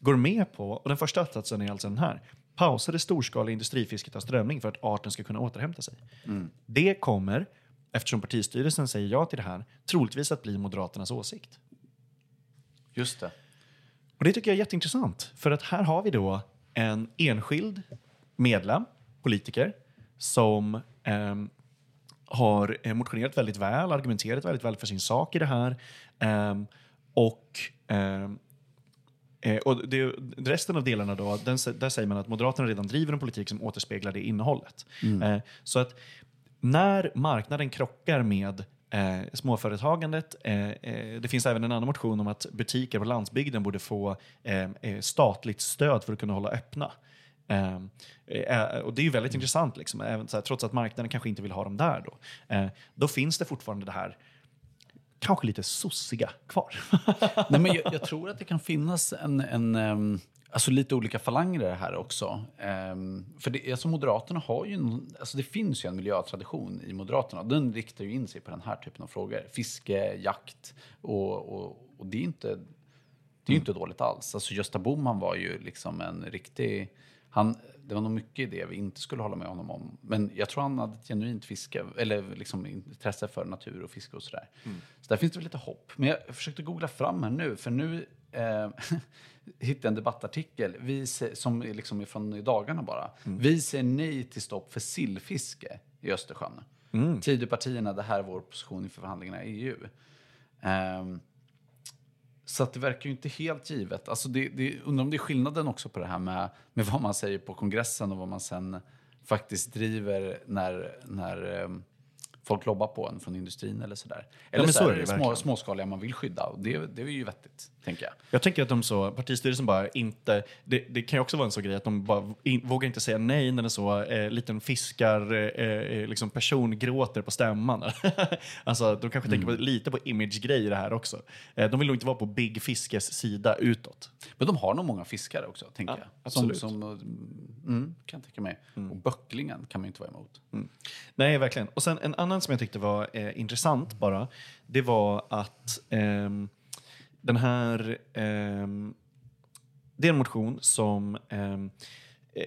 går med på, och den första attsatsen är alltså den här. Pausa det storskaliga industrifisket av strömming för att arten ska kunna återhämta sig. Mm. Det kommer, eftersom partistyrelsen säger ja till det här, troligtvis att bli Moderaternas åsikt. Just det. Och det tycker jag är jätteintressant. För att här har vi då en enskild medlem, politiker som eh, har motionerat väldigt väl, argumenterat väldigt väl för sin sak i det här. Eh, och eh, och det, resten av delarna då, den, där säger man att Moderaterna redan driver en politik som återspeglar det innehållet. Mm. Eh, så att när marknaden krockar med Eh, småföretagandet. Eh, eh, det finns även en annan motion om att butiker på landsbygden borde få eh, statligt stöd för att kunna hålla öppna. Uh, uh, och det är ju väldigt mm. intressant liksom. Även så här, trots att marknaden kanske inte vill ha dem där då, uh, då finns det fortfarande det här kanske lite sossiga kvar. Nej, men jag, jag tror att det kan finnas en, en um, alltså lite olika falanger här också, um, för det, alltså Moderaterna har ju en, alltså det finns ju en miljötradition i Moderaterna, den riktar ju in sig på den här typen av frågor, fiske, jakt och, och, och det är inte det är mm. inte dåligt alls. Alltså Gösta Bohman var ju liksom en riktig Han, det var nog mycket i det vi inte skulle hålla med honom om. Men jag tror han hade ett genuint fiske, eller liksom intresse för natur och fiske och sådär. Mm. Så där finns det väl lite hopp. Men jag försökte googla fram här nu, för nu eh, hittade en debattartikel vi ser, som är liksom från i dagarna bara. Mm. Vi ser nej till stopp för sillfiske i Östersjön. Mm. Tidöpartierna, det här är vår position inför förhandlingarna i E U. Ehm. Så att det verkar ju inte helt givet. Alltså det, det, undrar om det är skillnaden också på det här med, med vad man säger på kongressen och vad man sen faktiskt driver när, när um, folk lobbar på en från industrin eller sådär. Eller ja, så, så är det, små, småskaliga man vill skydda. Och det, det är ju vettigt. tänker jag. Jag tänker att de så, partistyrelsen bara inte, det, det kan ju också vara en sån grej att de bara in, vågar inte säga nej när en så eh, liten fiskar eh, liksom person gråter på stämman. Alltså de kanske mm. tänker på, lite på image-grejer här också. Eh, de vill nog inte vara på Big Fiskes sida utåt. Men de har nog många fiskare också, tänker ja, jag. Absolut. Som, som mm, kan tänka mig. Mm. Och böcklingen kan man ju inte vara emot. Mm. Nej, verkligen. Och sen en annan som jag tyckte var eh, intressant bara, det var att ehm, den här, eh, det är en motion som eh,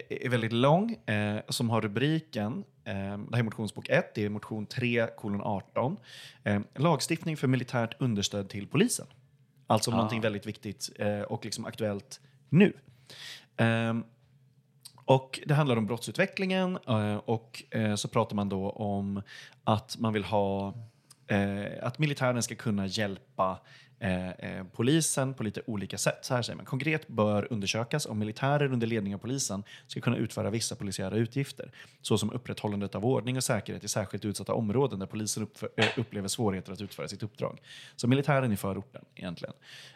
är väldigt lång, eh, som har rubriken, eh, det här är motionsbok ett, det är motion tre kolon arton, eh, lagstiftning för militärt understöd till polisen. Alltså ah. någonting väldigt viktigt eh, och liksom aktuellt nu. Eh, Och det handlar om brottsutvecklingen eh, och eh, så pratar man då om att man vill ha eh, att militären ska kunna hjälpa Eh, polisen på lite olika sätt. Så här säger man. Konkret bör undersökas om militärer under ledning av polisen ska kunna utföra vissa polisiära utgifter, såsom upprätthållandet av ordning och säkerhet i särskilt utsatta områden där polisen uppför, eh, upplever svårigheter att utföra sitt uppdrag. Så militären i förorten egentligen.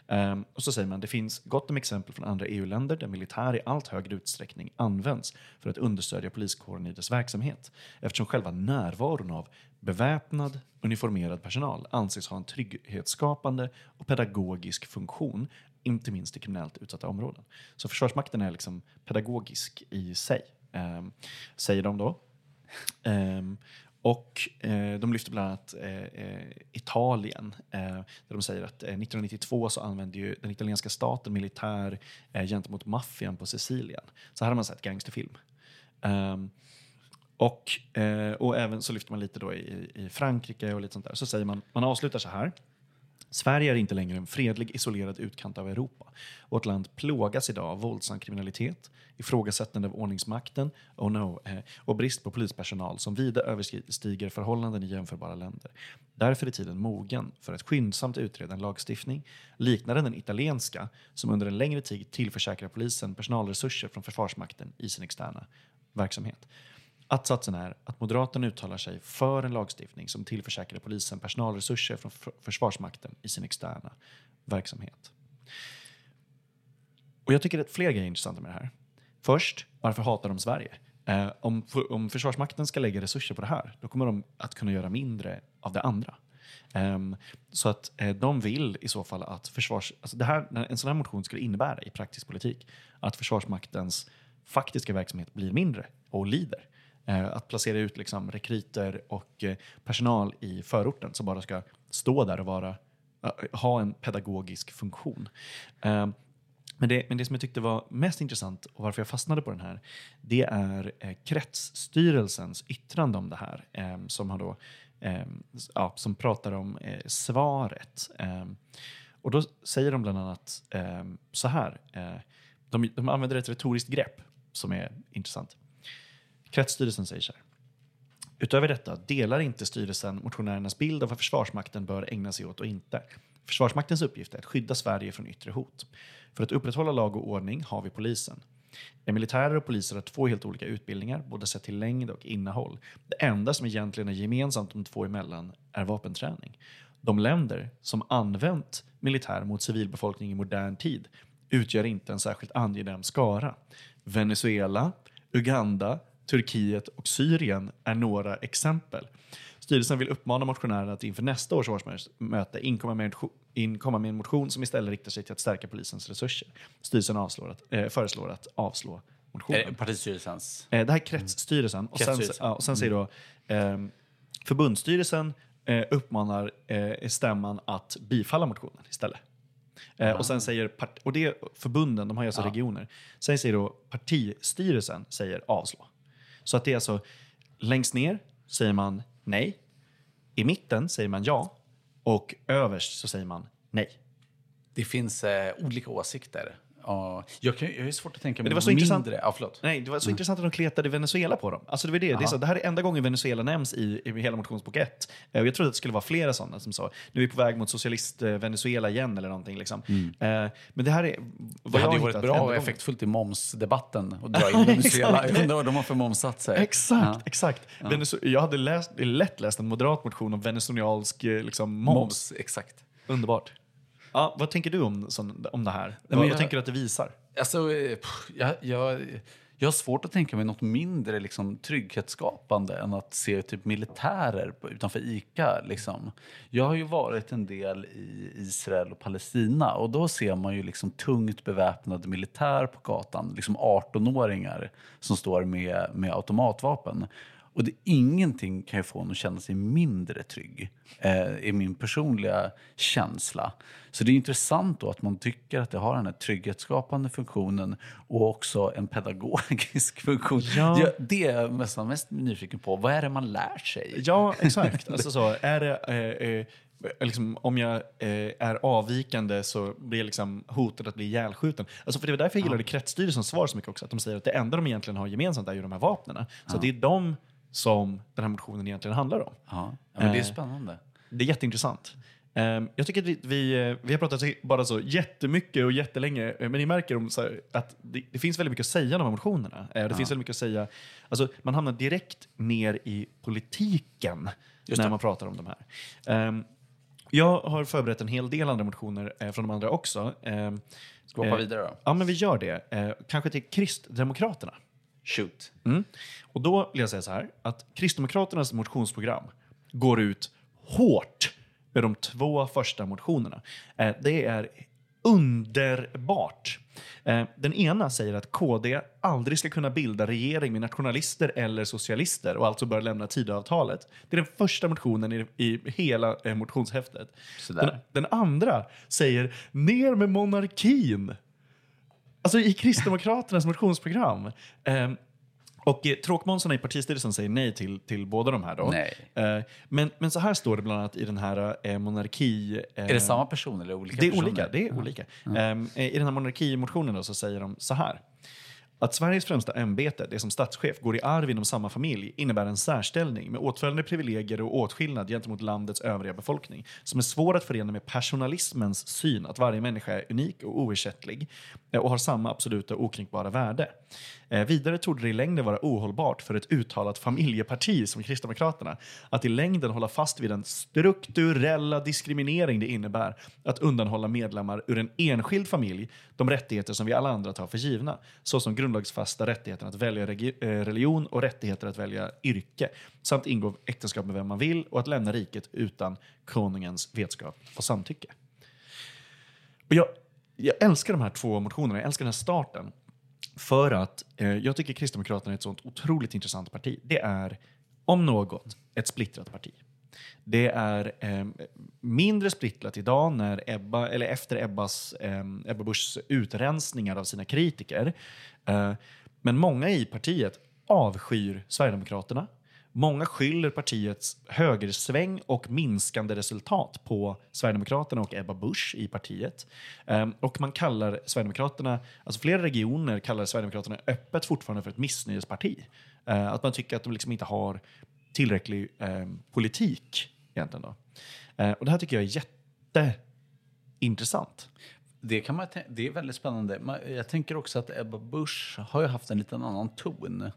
Eh, och så säger man, det finns gott om exempel från andra E U-länder där militär i allt högre utsträckning används för att understödja poliskåren i dess verksamhet, eftersom själva närvaron av beväpnad, uniformerad personal anses ha en trygghetsskapande och pedagogisk funktion, inte minst i kriminellt utsatta områden. Så Försvarsmakten är liksom pedagogisk i sig, eh, säger de då. Eh, och eh, de lyfter bland annat eh, Italien, eh, där de säger att eh, nittonhundranittiotvå så använde ju den italienska staten militär eh, gentemot maffian på Sicilien. Så här har man sett gangsterfilm. Eh, Och, eh, och även så lyfter man lite då i, i Frankrike och lite sånt där. Så säger man, man avslutar så här. Sverige är inte längre en fredlig isolerad utkant av Europa. Vårt land plågas idag av våldsam kriminalitet, ifrågasättande av ordningsmakten oh no, eh, och brist på polispersonal som vida överstiger förhållanden i jämförbara länder. Därför är tiden mogen för att skyndsamt utreda en lagstiftning liknande den italienska som under en längre tid tillförsäkrar polisen personalresurser från Försvarsmakten i sin externa verksamhet. Att-satsen är att Moderaterna uttalar sig för en lagstiftning som tillförsäkrar polisen personalresurser från Försvarsmakten i sin externa verksamhet. Och jag tycker att fler grejer är intressanta med det här. Först, varför hatar de Sverige? Eh, om, om Försvarsmakten ska lägga resurser på det här, då kommer de att kunna göra mindre av det andra. Um, så att eh, de vill i så fall att försvars... Alltså det här, en sån här motion skulle innebära i praktisk politik att Försvarsmaktens faktiska verksamhet blir mindre och lider. Att placera ut liksom rekryter och personal i förorten som bara ska stå där och vara, ha en pedagogisk funktion. Men det, men det som jag tyckte var mest intressant och varför jag fastnade på den här, det är kretsstyrelsens yttrande om det här som, har då, ja, som pratar om svaret. Och då säger de bland annat så här. De, de använder ett retoriskt grepp som är intressant. Kretsstyrelsen säger så här. Utöver detta delar inte styrelsen motionärernas bild av vad Försvarsmakten bör ägna sig åt och inte. Försvarsmaktens uppgift är att skydda Sverige från yttre hot. För att upprätthålla lag och ordning har vi polisen. Militärer och poliser har två helt olika utbildningar, både sett till längd och innehåll. Det enda som egentligen är gemensamt de två emellan är vapenträning. De länder som använt militär mot civilbefolkning i modern tid utgör inte en särskilt angenäm skara. Venezuela, Uganda, Turkiet och Syrien är några exempel. Styrelsen vill uppmana motionärerna att inför nästa års årsmöte inkomma med, inkomma med en motion som istället riktar sig till att stärka polisens resurser. Styrelsen avslår att, eh, föreslår att avslå motionen. Partistyrelsens? Eh, det här är kretsstyrelsen. Mm. Och sen, ja, och sen säger då eh, förbundsstyrelsen eh, uppmanar eh, stämman att bifalla motionen istället. Eh, och sen säger part- och det är förbunden, de har ju alltså ja. regioner. Sen säger då partistyrelsen säger avslå. Så att det är alltså, längst ner säger man nej. I mitten säger man ja. Och överst så säger man nej. Det finns eh, olika åsikter. Uh, jag, kan, jag är svårt att tänka mig mindre. Intressant. Ja, förlåt. Nej, det var så mm. intressant att de kletade Venezuela på dem. Alltså det var det. Det, är så, det här är enda gången Venezuela nämns i, i hela motionsbok ett. Uh, jag trodde att det skulle vara flera sådana som sa nu är vi på väg mot socialist uh, Venezuela igen eller någonting liksom. Mm. Uh, men det här är... Det hade ju varit bra och effektfullt i momsdebatten och dra in Venezuela. Jag undrar vad de har för momsat sig. Exakt, ja. exakt. Ja. Venezu- jag hade läst, lätt läst en moderat motion om venezuelansk liksom, moms. moms. Exakt. Underbart. Ja, vad tänker du om, om det här? Vad, jag, vad tänker du att det visar? Alltså, jag, jag, jag har svårt att tänka mig något mindre liksom, trygghetsskapande än att se typ, militärer utanför ICA. Liksom. Jag har ju varit en del i Israel och Palestina. Och då ser man ju liksom, tungt beväpnad militär på gatan. Liksom arton-åringar som står med, med automatvapen. Och det, ingenting kan ju få honom att känna sig mindre trygg, eh, är min personliga känsla. Så det är intressant då att man tycker att det har den här trygghetsskapande funktionen och också en pedagogisk funktion. Ja. Ja, det är jag nästan mest nyfiken på. Vad är det man lär sig? Ja, exakt. Alltså så, är det... Eh, eh, Liksom, om jag eh, är avvikande så blir jag liksom hotad att bli ihjälskjuten. Alltså, för det var därför jag gillade ja. Kretsstyrelsens svar så mycket också. Att de säger att det enda de egentligen har gemensamt är ju de här vapnena. Ja. Så det är de som den här motionen egentligen handlar om. Ja, ja men det är spännande. Eh, det är jätteintressant. Eh, jag tycker att vi, vi, vi har pratat bara så jättemycket och jättelänge. Men ni märker om så här, att det, det finns väldigt mycket att säga om de här motionerna. Eh, det ja. finns väldigt mycket att säga. Alltså, man hamnar direkt ner i politiken när man pratar om de här. Eh, Jag har förberett en hel del andra motioner eh, från de andra också. Eh, Ska vi hoppa eh, vidare då? Ja, men vi gör det. Eh, kanske till Kristdemokraterna. Shoot. Mm. Och då vill jag säga så här. Att Kristdemokraternas motionsprogram går ut hårt med de två första motionerna. Eh, det är underbart. Eh, den ena säger att K D aldrig ska kunna bilda regering med nationalister eller socialister och alltså bör lämna Tidöavtalet. Det är den första motionen i, i hela eh, motionshäftet. Den, den andra säger ner med monarkin. Alltså i Kristdemokraternas motionsprogram. Eh, Och eh, tråkmånsarna i partistyrelsen säger nej till, till båda de här då. Nej. Eh, men, men så här står det bland annat i den här eh, monarki... Eh, är det samma person eller olika personer? Det är personer? olika, det är mm. olika. Mm. Eh, I den här monarkimotionen då så säger de så här. Att Sveriges främsta ämbete, det som statschef, går i arv inom samma familj innebär en särställning med åtföljande privilegier och åtskillnad gentemot landets övriga befolkning som är svår att förena med personalismens syn att varje människa är unik och oersättlig och har samma absoluta och okränkbara värde. Vidare torde det i längden vara ohållbart för ett uttalat familjeparti som Kristdemokraterna att i längden hålla fast vid den strukturella diskriminering det innebär att undanhålla medlemmar ur en enskild familj de rättigheter som vi alla andra tar för givna, såsom grundlagsfasta rättigheten att välja religion och rättigheter att välja yrke samt ingå äktenskap med vem man vill och att lämna riket utan konungens vetskap och samtycke. Och jag, jag älskar de här två motionerna, jag älskar den här starten. För att eh, jag tycker Kristdemokraterna är ett sånt otroligt intressant parti. Det är, om något, ett splittrat parti. Det är eh, mindre splittrat idag när Ebba, eller efter Ebbas, eh, Ebba Buschs utrensningar av sina kritiker. Eh, men många i partiet avskyr Sverigedemokraterna. Många skyller partiets högersväng och minskande resultat på Sverigedemokraterna och Ebba Busch i partiet. Um, och man kallar Sverigedemokraterna, alltså flera regioner kallar Sverigedemokraterna öppet fortfarande för ett missnöjesparti. Uh, att man tycker att de liksom inte har tillräcklig um, politik egentligen då. Uh, och det här tycker jag är jätteintressant. Det, kan man t- det är väldigt spännande. Man, jag tänker också att Ebba Busch har ju haft en liten annan ton.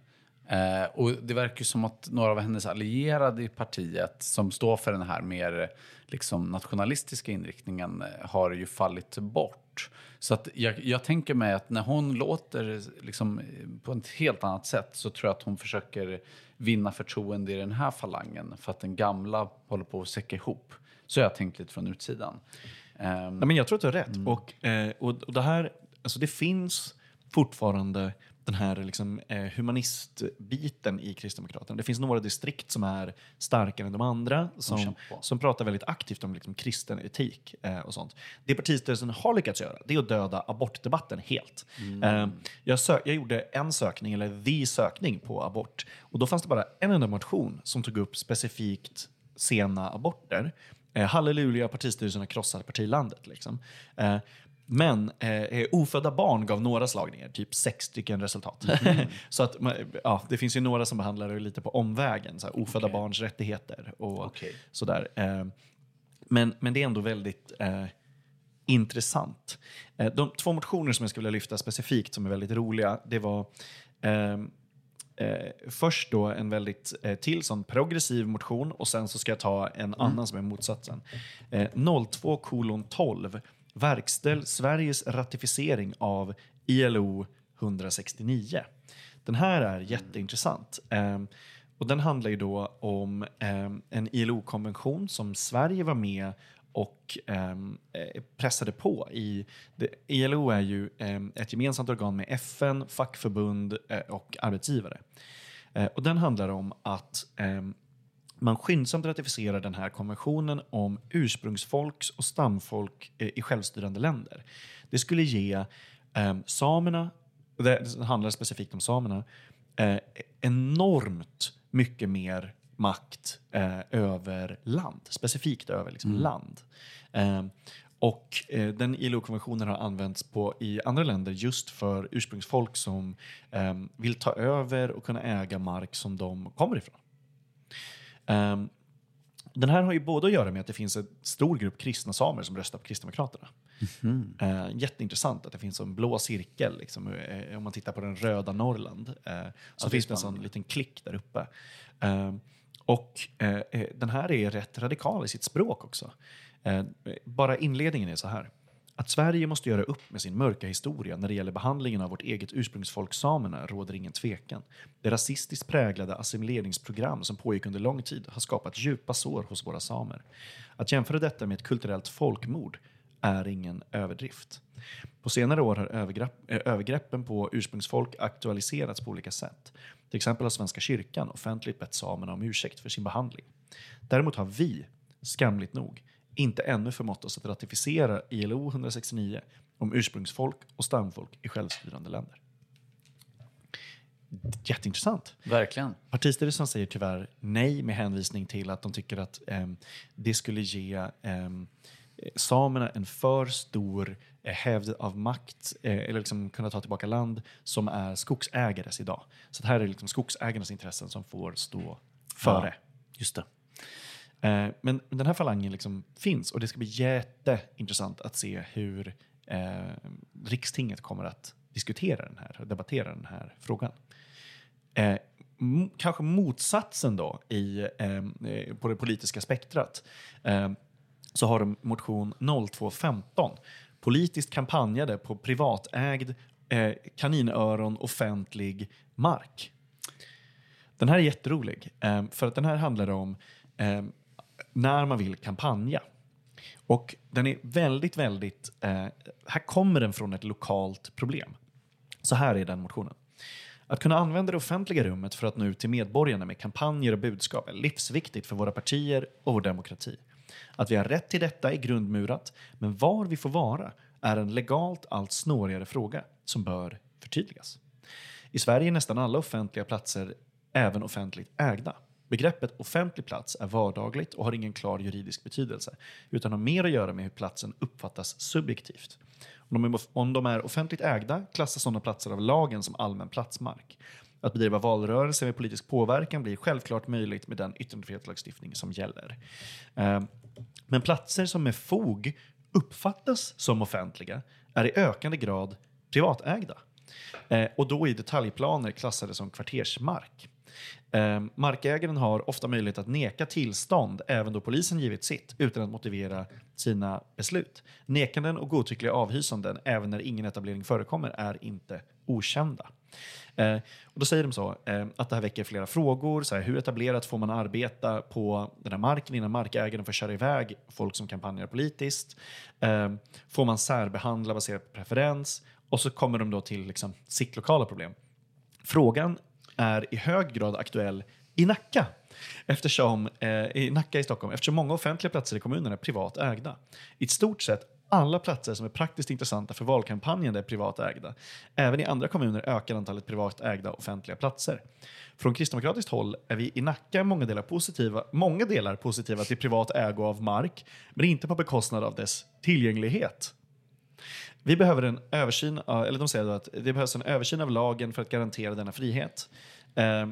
Eh, och det verkar ju som att några av hennes allierade i partiet som står för den här mer liksom, nationalistiska inriktningen har ju fallit bort. Så att jag, jag tänker mig att när hon låter liksom, på ett helt annat sätt så tror jag att hon försöker vinna förtroende i den här falangen för att den gamla håller på att säcka ihop. Så jag tänkt lite från utsidan. Eh, Nej, men jag tror att du har rätt. Mm. Och, eh, och, och det här, alltså det finns fortfarande... den här liksom, eh, humanistbiten i Kristdemokraterna. Det finns några distrikt som är starkare än de andra som, som pratar väldigt aktivt om liksom, kristen etik eh, och sånt. Det partistyrelsen har lyckats göra det är att döda abortdebatten helt. Mm. Eh, jag, sö- jag gjorde en sökning eller vi sökning på abort och då fanns det bara en enda motion som tog upp specifikt sena aborter. Eh, halleluja, partistyrelsen har krossat partilandet liksom. Eh, Men eh, ofödda barn gav några slagningar, typ sex stycken resultat. Mm. Så att, ja, det finns ju några som behandlar det lite på omvägen. Så här, ofödda okay. barns rättigheter och okay. sådär. Eh, men, men det är ändå väldigt eh, intressant. Eh, de två motioner som jag skulle vilja lyfta specifikt som är väldigt roliga, det var... Eh, Eh, först då en väldigt eh, till sån progressiv motion och sen så ska jag ta en mm. annan som är motsatsen. Eh, noll två kolon tolv verkställ Sveriges ratificering av I L O etthundrasextionio. Den här är jätteintressant. Eh, och den handlar ju då om eh, en I L O-konvention som Sverige var med och eh, pressade på i. Det, I L O är ju eh, ett gemensamt organ med F N, fackförbund eh, och arbetsgivare. Eh, och den handlar om att eh, man skyndsamt ratificerar den här konventionen om ursprungsfolks och stamfolk eh, i självstyrande länder. Det skulle ge eh, samerna, och det handlar specifikt om samerna, eh, enormt mycket mer makt eh, över land. Specifikt över liksom, mm. land. Eh, och eh, den I L O-konventionen har använts på, i andra länder just för ursprungsfolk som eh, vill ta över och kunna äga mark som de kommer ifrån. Eh, den här har ju både att göra med att det finns en stor grupp kristna samer som röstar på Kristdemokraterna. Mm-hmm. Eh, jätteintressant att det finns en blå cirkel. Liksom, eh, om man tittar på den röda Norrland eh, så ja, finns det en sån liten klick där uppe. Eh, Och eh, den här är rätt radikal i sitt språk också. Eh, bara inledningen är så här. Att Sverige måste göra upp med sin mörka historia när det gäller behandlingen av vårt eget ursprungsfolk samerna råder ingen tvekan. Det rasistiskt präglade assimileringsprogram som pågick under lång tid har skapat djupa sår hos våra samer. Att jämföra detta med ett kulturellt folkmord är ingen överdrift. På senare år har övergrepp, eh, övergreppen på ursprungsfolk aktualiserats på olika sätt. Till exempel har Svenska kyrkan offentligt bett samerna om ursäkt för sin behandling. Däremot har vi, skamligt nog, inte ännu förmått oss att ratificera I L O etthundrasextionio om ursprungsfolk och stamfolk i självstyrande länder. Jätteintressant. Verkligen. Partistyrelsen säger tyvärr nej med hänvisning till att de tycker att eh, det skulle ge eh, samerna en för stor hävd av makt eh, eller liksom kunna ta tillbaka land som är skogsägares idag. Så det här är liksom skogsägarnas intressen som får stå före. Ja, just det. Eh, men den här falangen liksom finns och det ska bli jätteintressant att se hur eh, rikstinget kommer att diskutera den här, debattera den här frågan. Eh, m- kanske motsatsen då i, eh, på det politiska spektrat eh, så har de motion noll två femton politiskt kampanjade på privatägd eh, kaninöron offentlig mark. Den här är jätterolig eh, för att den här handlar om eh, när man vill kampanja. Och den är väldigt, väldigt... Eh, här kommer den från ett lokalt problem. Så här är den motionen. Att kunna använda det offentliga rummet för att nå ut till medborgarna med kampanjer och budskap är livsviktigt för våra partier och vår demokrati. Att vi har rätt till detta är grundmurat, men var vi får vara är en legalt allt snårigare fråga som bör förtydligas. I Sverige är nästan alla offentliga platser även offentligt ägda. Begreppet offentlig plats är vardagligt och har ingen klar juridisk betydelse, utan har mer att göra med hur platsen uppfattas subjektivt. Om de är offentligt ägda klassas sådana platser av lagen som allmän platsmark. Att bedriva valrörelser med politisk påverkan blir självklart möjligt med den yttrandefrihetslagstiftning som gäller. Men platser som med fog uppfattas som offentliga är i ökande grad privatägda. Och då i detaljplaner klassade som kvartersmark. Markägaren har ofta möjlighet att neka tillstånd även då polisen givit sitt utan att motivera sina beslut. Nekanden och godtyckliga avhysanden även när ingen etablering förekommer är inte okända. Eh, och då säger de så, eh, att det här väcker flera frågor. Så här, hur etablerat får man arbeta på den här marken innan markägaren får köra iväg folk som kampanjar politiskt? Eh, får man särbehandla baserat på preferens? Och så kommer de då till liksom, sitt lokala problem. Frågan är i hög grad aktuell i Nacka. Eftersom, eh, i Nacka i Stockholm, eftersom många offentliga platser i kommunen är privat ägda. I ett stort sett alla platser som är praktiskt intressanta för valkampanjen är privatägda. Även i andra kommuner ökar antalet privatägda offentliga platser. Från kristdemokratiskt håll är vi i Nacka många delar positiva, många delar positiva till privat ägo av mark, men inte på bekostnad av dess tillgänglighet. Vi behöver en översyn av, eller de säger då att det behövs en översyn av lagen för att garantera denna frihet. Eh,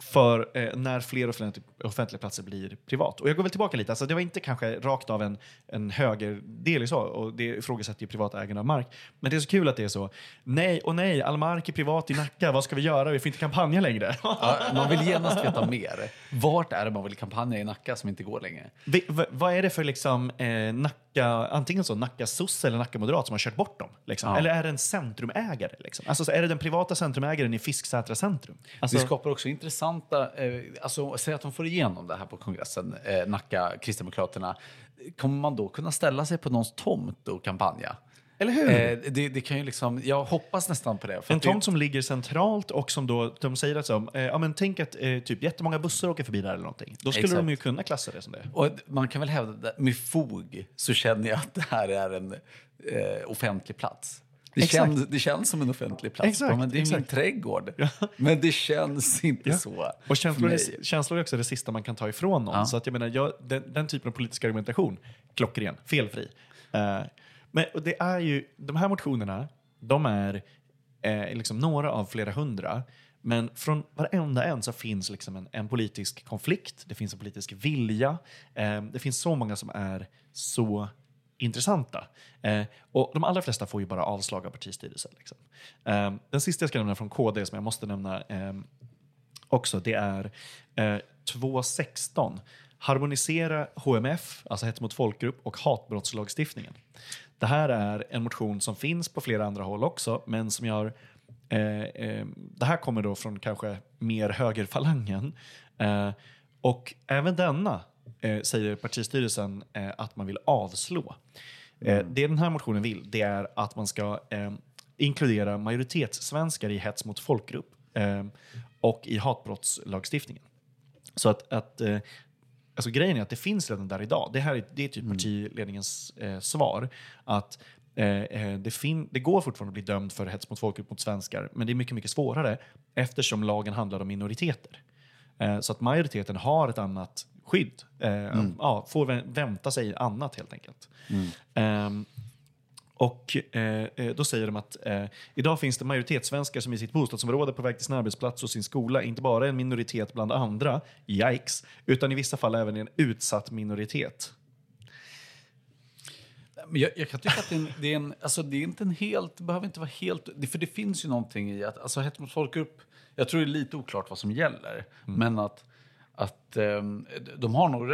för eh, när fler och fler offentliga platser blir privat. Och jag går väl tillbaka lite. Alltså det var inte kanske rakt av en, en högerdel så, och det ifrågasätter ju privat ägande av mark. Men det är så kul att det är så. Nej och nej, all mark är privat i Nacka. Vad ska vi göra? Vi får inte kampanja längre. Ja, man vill genast veta mer. Vart är det man vill kampanja i Nacka som inte går längre? V- v- vad är det för liksom eh, Nacka, antingen så Nacka Soss eller Nacka Moderat som har kört bort dem? Liksom? Ja. Eller är det en centrumägare? Liksom? Alltså så är det den privata centrumägaren i Fisksätra centrum? Alltså, det skapar också intressant. Alltså, säg att de får igenom det här på kongressen, eh, Nacka, Kristdemokraterna. Kommer man då kunna ställa sig på någons tomt och kampanja? Eller hur? Eh, det, det kan ju liksom, jag hoppas nästan på det. För en tomt det... som ligger centralt och som då, de säger att som, eh, ja men tänk att eh, typ jättemånga bussar åker förbi där eller någonting. Då skulle Exakt. De ju kunna klassa det som det. Och man kan väl hävda, med fog så känner jag att det här är en eh, offentlig plats. Det känns, det känns som en offentlig plats. Exakt, men det är exakt. Min trädgård. Ja. Men det känns inte ja. Så. Och känslor är, känslor är också det sista man kan ta ifrån någon. Ja. Så att jag menar, jag, den, den typen av politisk argumentation, klockren, felfri. Uh, men det är ju, de här motionerna, de är eh, liksom några av flera hundra. Men från varenda en så finns liksom en, en politisk konflikt. Det finns en politisk vilja. Eh, det finns så många som är så... intressanta. Eh, och de allra flesta får ju bara avslag av partistyrelsen. Liksom. Eh, den sista jag ska nämna från K D som jag måste nämna eh, också, det är eh, två punkt sexton. Harmonisera H M F, alltså hets mot folkgrupp, och hatbrottslagstiftningen. Det här är en motion som finns på flera andra håll också, men som jag har eh, eh, det här kommer då från kanske mer högerfalangen. Eh, och även denna Eh, säger partistyrelsen eh, att man vill avslå. Mm. Eh, det den här motionen vill, det är att man ska eh, inkludera majoritetssvenskar i hets mot folkgrupp eh, och i hatbrottslagstiftningen. Så att, att eh, alltså grejen är att det finns redan där idag. Det här är, det är typ mm. partiledningens eh, svar att eh, det, fin- det går fortfarande att bli dömd för hets mot folkgrupp mot svenskar, men det är mycket, mycket svårare eftersom lagen handlar om minoriteter. Eh, så att majoriteten har ett annat skydd. Eh, mm. ja, får vä- vänta sig annat helt enkelt. Mm. Eh, och eh, då säger de att eh, idag finns det majoritetssvenskar som i sitt bostadsområde på väg till sin arbetsplats och sin skola inte bara en minoritet bland andra, yikes, utan i vissa fall även en utsatt minoritet. Men jag, jag kan tycka att det är, en, det är en, alltså det är inte en helt, det behöver inte vara helt, för det finns ju någonting i att, alltså hets mot folkgrupp, jag tror det är lite oklart vad som gäller, mm. men att att eh, de har nog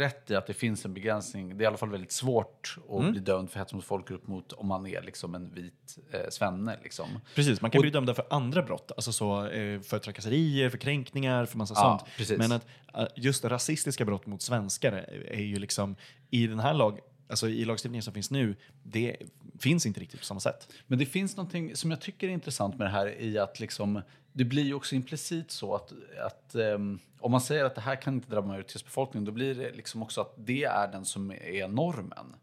rätt i att det finns en begränsning. Det är i alla fall väldigt svårt att mm. bli dömd för hets mot folkgrupp mot om man är liksom en vit eh, svenne. Liksom. Precis, man kan och, bli dömd för andra brott. Alltså så, eh, för trakasserier, för kränkningar, för massa ja, sånt. Precis. Men att just rasistiska brott mot svenskar är ju liksom i den här lag, alltså i lagstiftningen som finns nu, det finns inte riktigt på samma sätt. Men det finns någonting som jag tycker är intressant med det här i att liksom, det blir ju också implicit så att, att um, om man säger att det här kan inte drabba majoritetsbefolkningen, då blir det liksom också att det är den som är normen.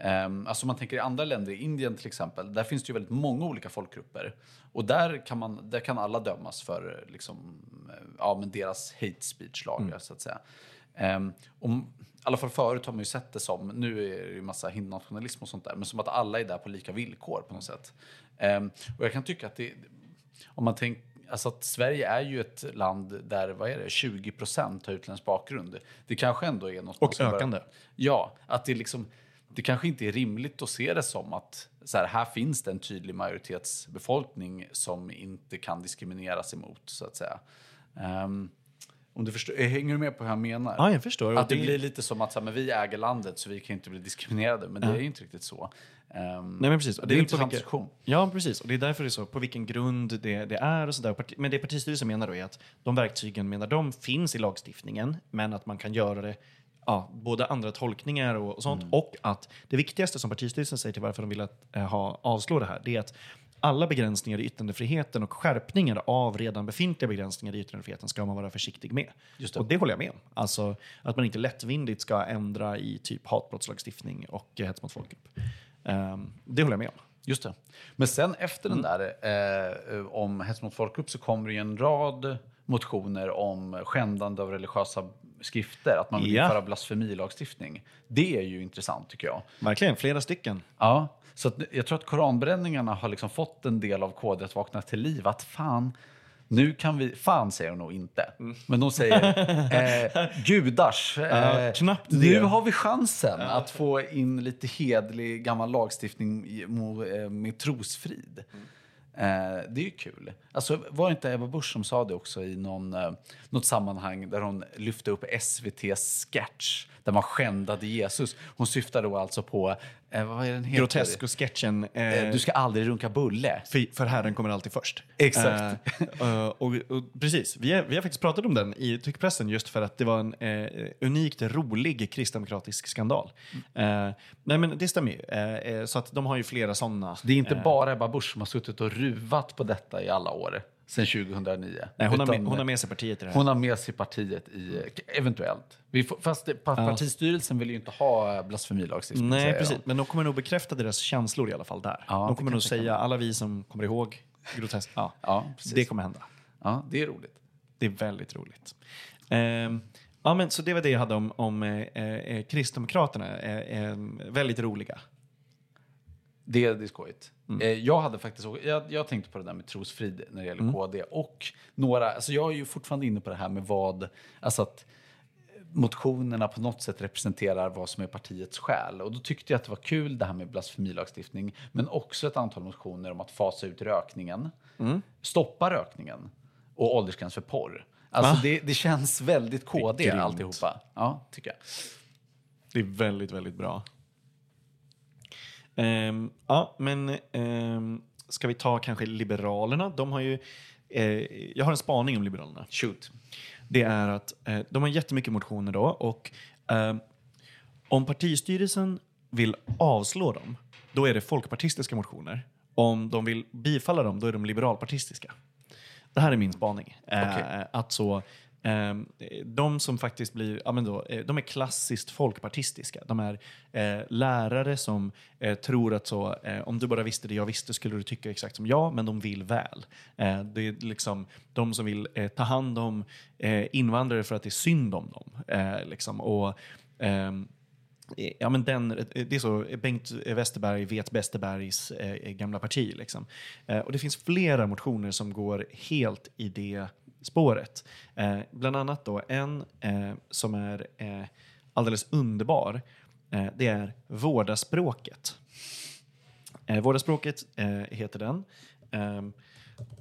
Mm. Um, alltså man tänker i andra länder, i Indien till exempel, där finns det ju väldigt många olika folkgrupper. Och där kan, man, där kan alla dömas för liksom, ja, men deras hate speech-lagar mm. så att säga. Um, om, i alla fall förut har man ju sett det som, nu är det ju en massa hindnationalism och sånt där, men som att alla är där på lika villkor på något sätt. Um, och jag kan tycka att det, om man tänker, alltså att Sverige är ju ett land där, vad är det, tjugo procent har utländsk bakgrund. Det kanske ändå är något... Och ökande. Bara, ja, att det liksom, det kanske inte är rimligt att se det som att så här, här finns det en tydlig majoritetsbefolkning som inte kan diskrimineras emot, så att säga. Um, Om du förstår, hänger du med på hur jag menar? Ja, jag förstår. Att det, det blir lite som att så här, men vi äger landet så vi kan inte bli diskriminerade. Men ja. Det är ju inte riktigt så. Um, Nej, men precis. Och det, det är en intressant diskussion. Ja, precis. Och det är därför det är så. På vilken grund det, det är och sådär. Men det partistyrelsen menar då är att de verktygen, menar de, finns i lagstiftningen. Men att man kan göra det, ja, både andra tolkningar och, och sånt. Mm. Och att det viktigaste som partistyrelsen säger till varför de vill att, äh, ha, avslå det här, det är att alla begränsningar i yttrandefriheten och skärpningar av redan befintliga begränsningar i yttrandefriheten ska man vara försiktig med. Just det. Och det håller jag med om. Alltså att man inte lättvindigt ska ändra i typ hatbrottslagstiftning och hets mot folkgrupp. Um, det håller jag med om. Just det. Men sen efter mm. den där eh, om hets mot folkgrupp så kommer det en rad motioner om skändande av religiösa skrifter, att man vill införa yeah. blasfemilagstiftning. Det är ju intressant tycker jag. Verkligen, flera stycken. Ja, så att, jag tror att koranbränningarna har liksom fått en del av K D att vakna till liv. Att fan, nu kan vi, fan säger de nog inte. Mm. Men de säger, eh, gudars, eh, ja, knappt det. Nu har vi chansen ja. att få in lite hedlig gammal lagstiftning med trosfrid. Mm. Eh, det är ju kul. Alltså, var det inte Ebba Busch som sa det också i någon, eh, något sammanhang där hon lyfte upp S V T:s sketch där man skändade Jesus. Hon syftade då alltså på eh, vad är den heter? Grotesco-sketchen. Eh, eh, du ska aldrig runka bulle. För, för Herren kommer alltid först. Exakt. Eh, och, och, och, precis. Vi, är, vi har faktiskt pratat om den i Tyckpressen just för att det var en eh, unikt rolig kristdemokratisk skandal. Mm. Eh, nej men det stämmer ju. Eh, så att de har ju flera sådana. Det är inte eh, bara Ebba Busch som har suttit och ruvat på detta i alla år. Sen tjugohundranio. Nej, hon, Utan, har med, hon har med sig partiet i det här. Hon har med sig partiet i, eventuellt. Vi får, fast det, partistyrelsen vill ju inte ha blasfemilagstiftning. Nej, precis. De. Men de kommer nog bekräfta deras känslor i alla fall där. Ja, de kommer nog säga, kan. alla vi som kommer ihåg groteskt. Ja, ja, det kommer hända. Ja, det är roligt. Det är väldigt roligt. Ehm, ja, men så det var det jag hade om, om eh, eh, Kristdemokraterna. Eh, eh, väldigt roliga. Det, det är skojigt. Mm. Jag hade faktiskt jag, jag tänkte på det där med trosfrid när det gäller mm. K D och några, alltså jag är ju fortfarande inne på det här med vad, alltså att motionerna på något sätt representerar vad som är partiets själ, och då tyckte jag att det var kul det här med blasfemilagstiftning, men också ett antal motioner om att fasa ut rökningen, mm. stoppa rökningen och åldersgräns för porr. Alltså det, det känns väldigt K D alltihopa. Ja, tycker jag. Det är väldigt, väldigt bra. Um, ja, men um, ska vi ta kanske Liberalerna? De har ju, eh, jag har en spaning om Liberalerna. Shoot. Det är att eh, de har jättemycket motioner då, och eh, om partistyrelsen vill avslå dem, då är det folkpartistiska motioner. Om de vill bifalla dem, då är de liberalpartistiska. Det här är min spaning. Eh, okay. Att så... de som faktiskt blir, ja men då, de är klassiskt folkpartistiska. De är eh, lärare som eh, tror att så, eh, om du bara visste det jag visste skulle du tycka exakt som jag, men de vill väl. Eh, det är liksom de som vill eh, ta hand om eh, invandrare för att det är synd om dem. Eh, liksom. Och eh, ja men den, det är så Bengt Westerberg vet Westerbergs eh, gamla parti liksom. Eh, och det finns flera motioner som går helt i det spåret. Eh, bland annat då en eh, som är eh, alldeles underbar. Eh, det är vårdaspråket. Eh, vårdaspråket eh, heter den. Eh,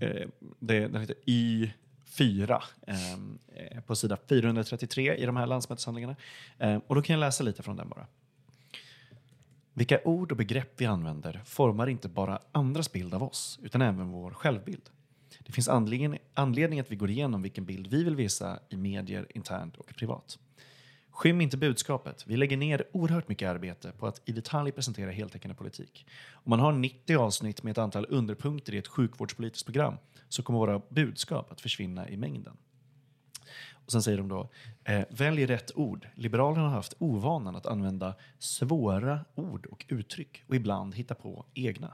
eh, det, den heter I fyra. Eh, på sida fyrahundratrettiotre i de här landsmöteshandlingarna. Eh, och då kan jag läsa lite från den bara. Vilka ord och begrepp vi använder formar inte bara andras bild av oss, utan även vår självbild. Det finns anledning, anledning att vi går igenom vilken bild vi vill visa i medier, internt och privat. Skym inte budskapet. Vi lägger ner oerhört mycket arbete på att i detalj presentera heltäckande politik. Om man har nittio avsnitt med ett antal underpunkter i ett sjukvårdspolitiskt program, så kommer våra budskap att försvinna i mängden. Och sen säger de då, eh, välj rätt ord. Liberalerna har haft ovanan att använda svåra ord och uttryck och ibland hitta på egna.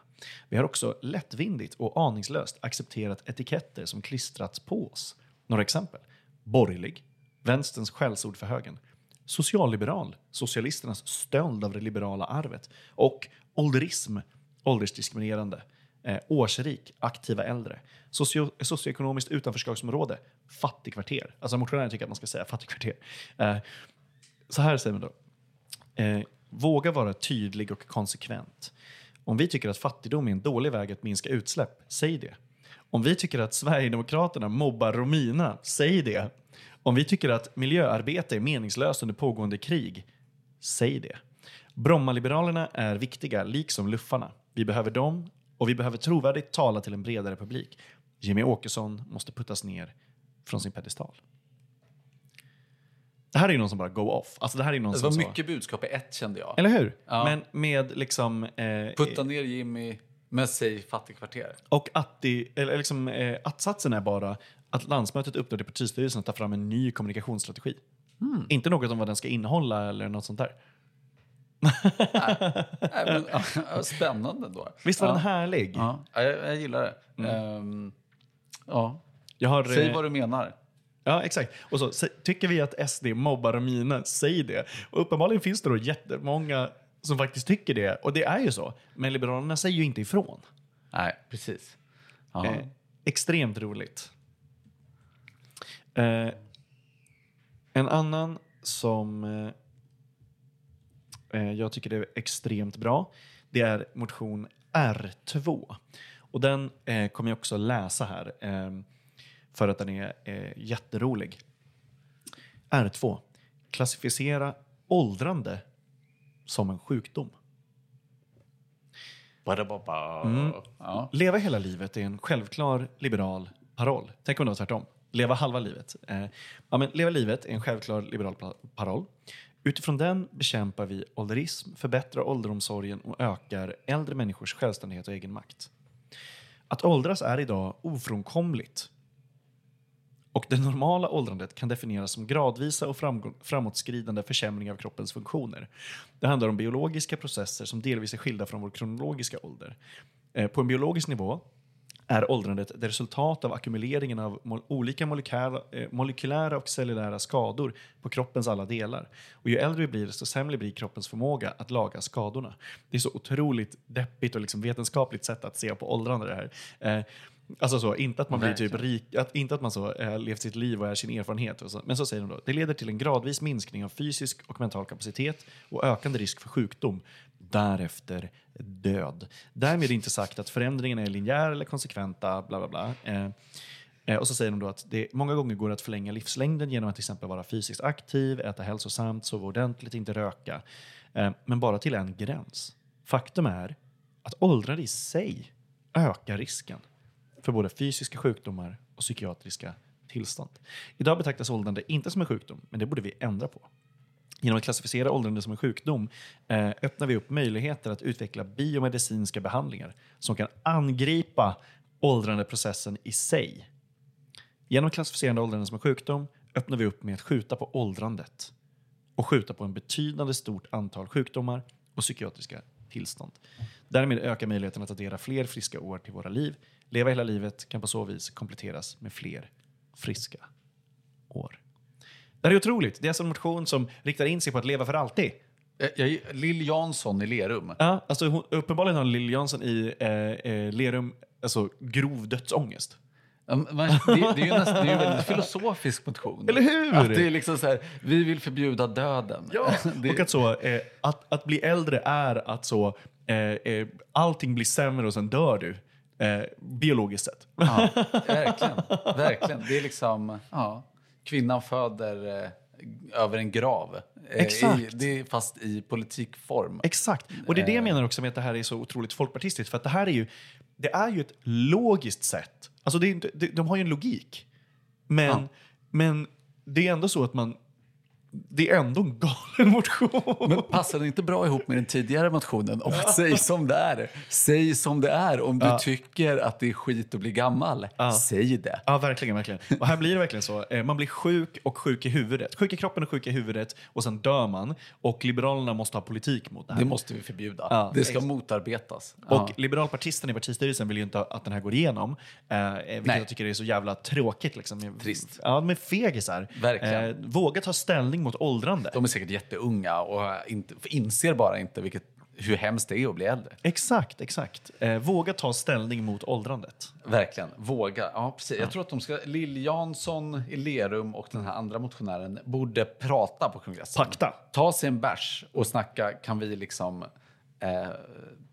Vi har också lättvindigt och aningslöst accepterat etiketter som klistrats på oss. Några exempel. Borgerlig, vänsterns skällsord för högen. Socialliberal, socialisternas stöld av det liberala arvet. Och ålderism, åldersdiskriminerande. Eh, årsrik, aktiva äldre, socio- socioekonomiskt utanförskapsområde, fattigkvarter. Alltså motionären tycker att man ska säga fattigkvarter. Eh, så här säger man då. Eh, våga vara tydlig och konsekvent. Om vi tycker att fattigdom är en dålig väg att minska utsläpp, säg det. Om vi tycker att Sverigedemokraterna mobbar Romina, säg det. Om vi tycker att miljöarbete är meningslöst under pågående krig, säg det. Brommaliberalerna är viktiga, liksom luffarna. Vi behöver dem. Och vi behöver trovärdigt tala till en bredare publik. Jimmy Åkesson måste puttas ner från sin pedestal. Det här är ju någon som bara go off. Alltså det här är någon det var som mycket så... budskap i ett, kände jag. Eller hur? Ja. Men med liksom... Eh, putta ner Jimmy, men säg fattigkvarter. Och att det, eller liksom, eh, att-satsen är bara att landsmötet uppdragade partistyrelsen att ta fram en ny kommunikationsstrategi. Mm. Inte något om vad den ska innehålla eller något sånt där. Nej, men, ja, spännande då. Visst var ja. den härlig? Ja, jag, jag gillar det. Mm. Um, ja. jag har, säg vad du menar. Ja, exakt. Och så tycker vi att S D mobbar och mina, säg det. Och uppenbarligen finns det då jättemånga som faktiskt tycker det. Och det är ju så. Men Liberalerna säger ju inte ifrån. Nej, precis. Eh, extremt roligt. Eh, en annan som eh, jag tycker det är extremt bra, det är motion R två. Och den eh, kommer jag också läsa här eh, för att den är eh, jätterolig. R två. Klassificera åldrande som en sjukdom. Mm. Ja. Leva hela livet är en självklar liberal paroll. Tänk om det var tvärtom. Leva halva livet. Eh, ja, men leva livet är en självklar liberal paroll. Utifrån den bekämpar vi ålderism, förbättrar ålderomsorgen och ökar äldre människors självständighet och egen makt. Att åldras är idag ofrånkomligt. Och det normala åldrandet kan definieras som gradvisa och framgång- framåtskridande försämring av kroppens funktioner. Det handlar om biologiska processer som delvis är skilda från vår kronologiska ålder. Eh, på en biologisk nivå är åldrandet det resultat av ackumuleringen av mol- olika molekylära, eh, molekylära och cellulära skador på kroppens alla delar. Och ju äldre vi blir, desto sämre blir kroppens förmåga att laga skadorna. Det är så otroligt deppigt och liksom vetenskapligt sätt att se på åldrande det här. Eh, Alltså så, inte att man blir typ rik, att, inte att man så äh, levt sitt liv och är sin erfarenhet. Och så, men så säger de då, det leder till en gradvis minskning av fysisk och mental kapacitet och ökande risk för sjukdom. Därefter död. Därmed är det inte sagt att förändringarna är linjära eller konsekventa, bla bla bla. Eh, eh, och så säger de då att det många gånger går att förlänga livslängden genom att till exempel vara fysiskt aktiv, äta hälsosamt, sova ordentligt, inte röka. Eh, men bara till en gräns. Faktum är att åldrar i sig ökar risken för både fysiska sjukdomar och psykiatriska tillstånd. Idag betraktas åldrande inte som en sjukdom, men det borde vi ändra på. Genom att klassificera åldrande som en sjukdom eh, öppnar vi upp möjligheter att utveckla biomedicinska behandlingar som kan angripa åldrandeprocessen i sig. Genom att klassificera åldrande som en sjukdom öppnar vi upp med att skjuta på åldrandet och skjuta på en betydande stort antal sjukdomar och psykiatriska tillstånd. Därmed ökar möjligheten att addera fler friska år till våra liv. Leva hela livet kan på så vis kompletteras med fler friska år. Det här är otroligt. Det är alltså en motion som riktar in sig på att leva för alltid. Lill Jansson i Lerum. Ja, alltså hon, uppenbarligen har Lill Jansson i eh, eh, Lerum alltså grov dödsångest. Man, det, det är ju nästan, det är ju en filosofisk motion. Eller hur? Att det är liksom så här, vi vill förbjuda döden. Ja, det... och att så, eh, att, att bli äldre är att så, eh, eh, allting blir sämre och sen dör du. Eh, biologiskt sett. Ja, verkligen. Verkligen. Det är liksom, ja, kvinnan föder eh, över en grav. Eh, Exakt. I, det är fast i politikform. Exakt. Och det är det jag menar också med att det här är så otroligt folkpartistiskt. För att det här är ju, det är ju ett logiskt sätt. Alltså det är inte, det, de har ju en logik. Men, ja. men det är ändå så att man, det är ändå en galen motion. Men passar det inte bra ihop med den tidigare motionen? Om att säg som det är. Säg som det är. Om du ja. tycker att det är skit att bli gammal. Ja. Säg det. Ja, verkligen, verkligen. Och här blir det verkligen så. Man blir sjuk och sjuk i huvudet. Sjuk i kroppen och sjuk i huvudet. Och sen dör man. Och liberalerna måste ha politik mot det här. Det måste vi förbjuda. Ja. Det ska motarbetas. Och ja. liberalpartisten i partistyrelsen vill ju inte att den här går igenom. Vilket Nej. jag tycker är så jävla tråkigt. Liksom. Trist. Ja, de är fegisar. Verkligen. Våga ta ställning mot åldrande. De är säkert jätteunga och inte, inser bara inte vilket, hur hemskt det är att bli äldre. Exakt, exakt. Eh, våga ta ställning mot åldrandet. Verkligen, våga. Ja, precis. Ja. Jag tror att de ska, Lill Jansson i Lerum och den här andra motionären borde prata på kongressen. Pakta. Ta sig en bärs och snacka, kan vi liksom eh,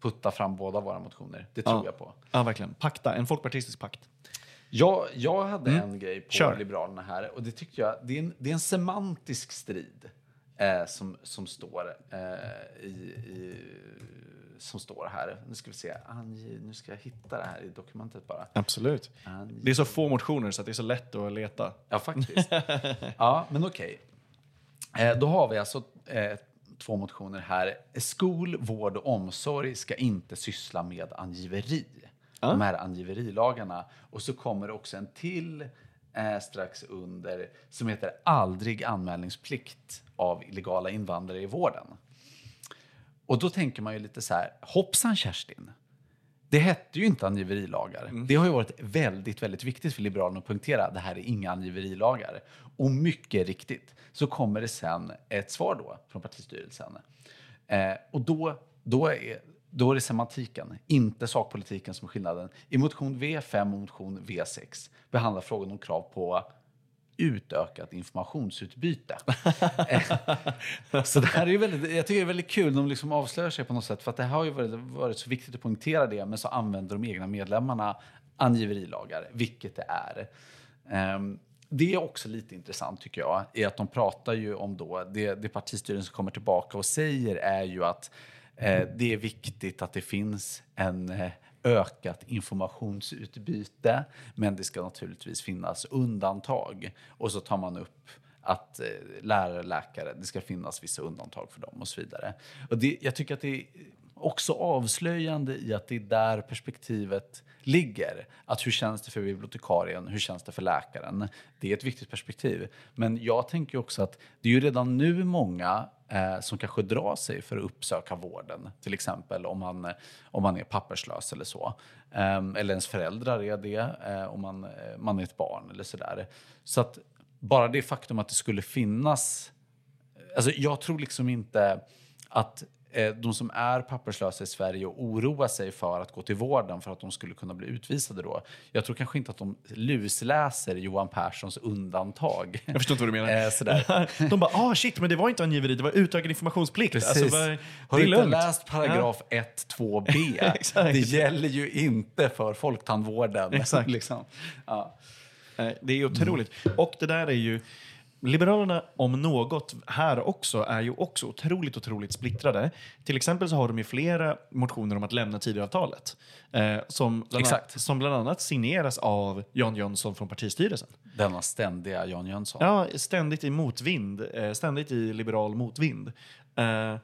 putta fram båda våra motioner. Det tror ja. jag på. Ja, verkligen. Pakta, en folkpartistisk pakt. Jag, jag hade mm. en grej på Kör. Liberalerna här. Och det tyckte jag, det är en, det är en semantisk strid eh, som, som, står, eh, i, i, som står här. Nu ska vi se, Ange, nu ska jag hitta det här i dokumentet bara. Absolut. Ange. Det är så få motioner så att det är så lätt att leta. Ja, faktiskt. Ja, men okej. Okay. Eh, då har vi alltså eh, två motioner här. Skol, vård och omsorg ska inte syssla med angiveri. Ah. De här angiverilagarna. Och så kommer det också en till eh, strax under som heter aldrig anmälningsplikt av illegala invandrare i vården. Och då tänker man ju lite så här, hoppsan Kerstin. Det hette ju inte angiverilagar. Mm. Det har ju varit väldigt, väldigt viktigt för Liberalerna att punktera. Det här är inga angiverilagar. Och mycket riktigt så kommer det sen ett svar då från partistyrelsen. Eh, och då, då är... Då är det semantiken, inte sakpolitiken som är skillnaden. I motion V fem och motion V sex behandlar frågan om krav på utökat informationsutbyte. Så det här är ju väldigt, jag tycker det är väldigt kul. De liksom avslöjar sig på något sätt. För att det har ju varit, varit så viktigt att poängtera det. Men så använder de egna medlemmarna angiverilagar. Vilket det är. Um, det är också lite intressant tycker jag. Är att de pratar ju om då. Det, det partistyrelsen som kommer tillbaka och säger är ju att eh, det är viktigt att det finns en... Eh, ökat informationsutbyte, men det ska naturligtvis finnas undantag. Och så tar man upp att lärare, läkare, det ska finnas vissa undantag för dem och så vidare. Och det, jag tycker att det är också avslöjande i att det är där perspektivet ligger. Att hur känns det för bibliotekarien, hur känns det för läkaren? Det är ett viktigt perspektiv. Men jag tänker också att det är ju redan nu många eh, som kanske drar sig för att uppsöka vården. Till exempel om man, om man är papperslös eller så. Eh, eller ens föräldrar är det, eh, om man, man är ett barn eller sådär. Så att bara det faktum att det skulle finnas... Alltså jag tror liksom inte att... De som är papperslösa i Sverige och oroar sig för att gå till vården för att de skulle kunna bli utvisade då. Jag tror kanske inte att de lusläser Johan Perssons undantag. Jag förstår inte vad du menar. Sådär. De bara, ah shit, men det var inte angiveri, det var utökad informationsplikt. Alltså, bara, har du inte lugnt. läst paragraf ja. ett två b? Det gäller ju inte för folktandvården. Exakt. Liksom. Ja. Det är otroligt. Mm. Och det där är ju... Liberalerna om något här också är ju också otroligt, otroligt splittrade. Till exempel så har de ju flera motioner om att lämna Tidöavtalet. Eh, som, bland annat, som bland annat signeras av Jan Jönsson från partistyrelsen. Denna ständiga Jan Jönsson. Ja, ständigt i motvind. Eh, ständigt i liberal motvind. Eh,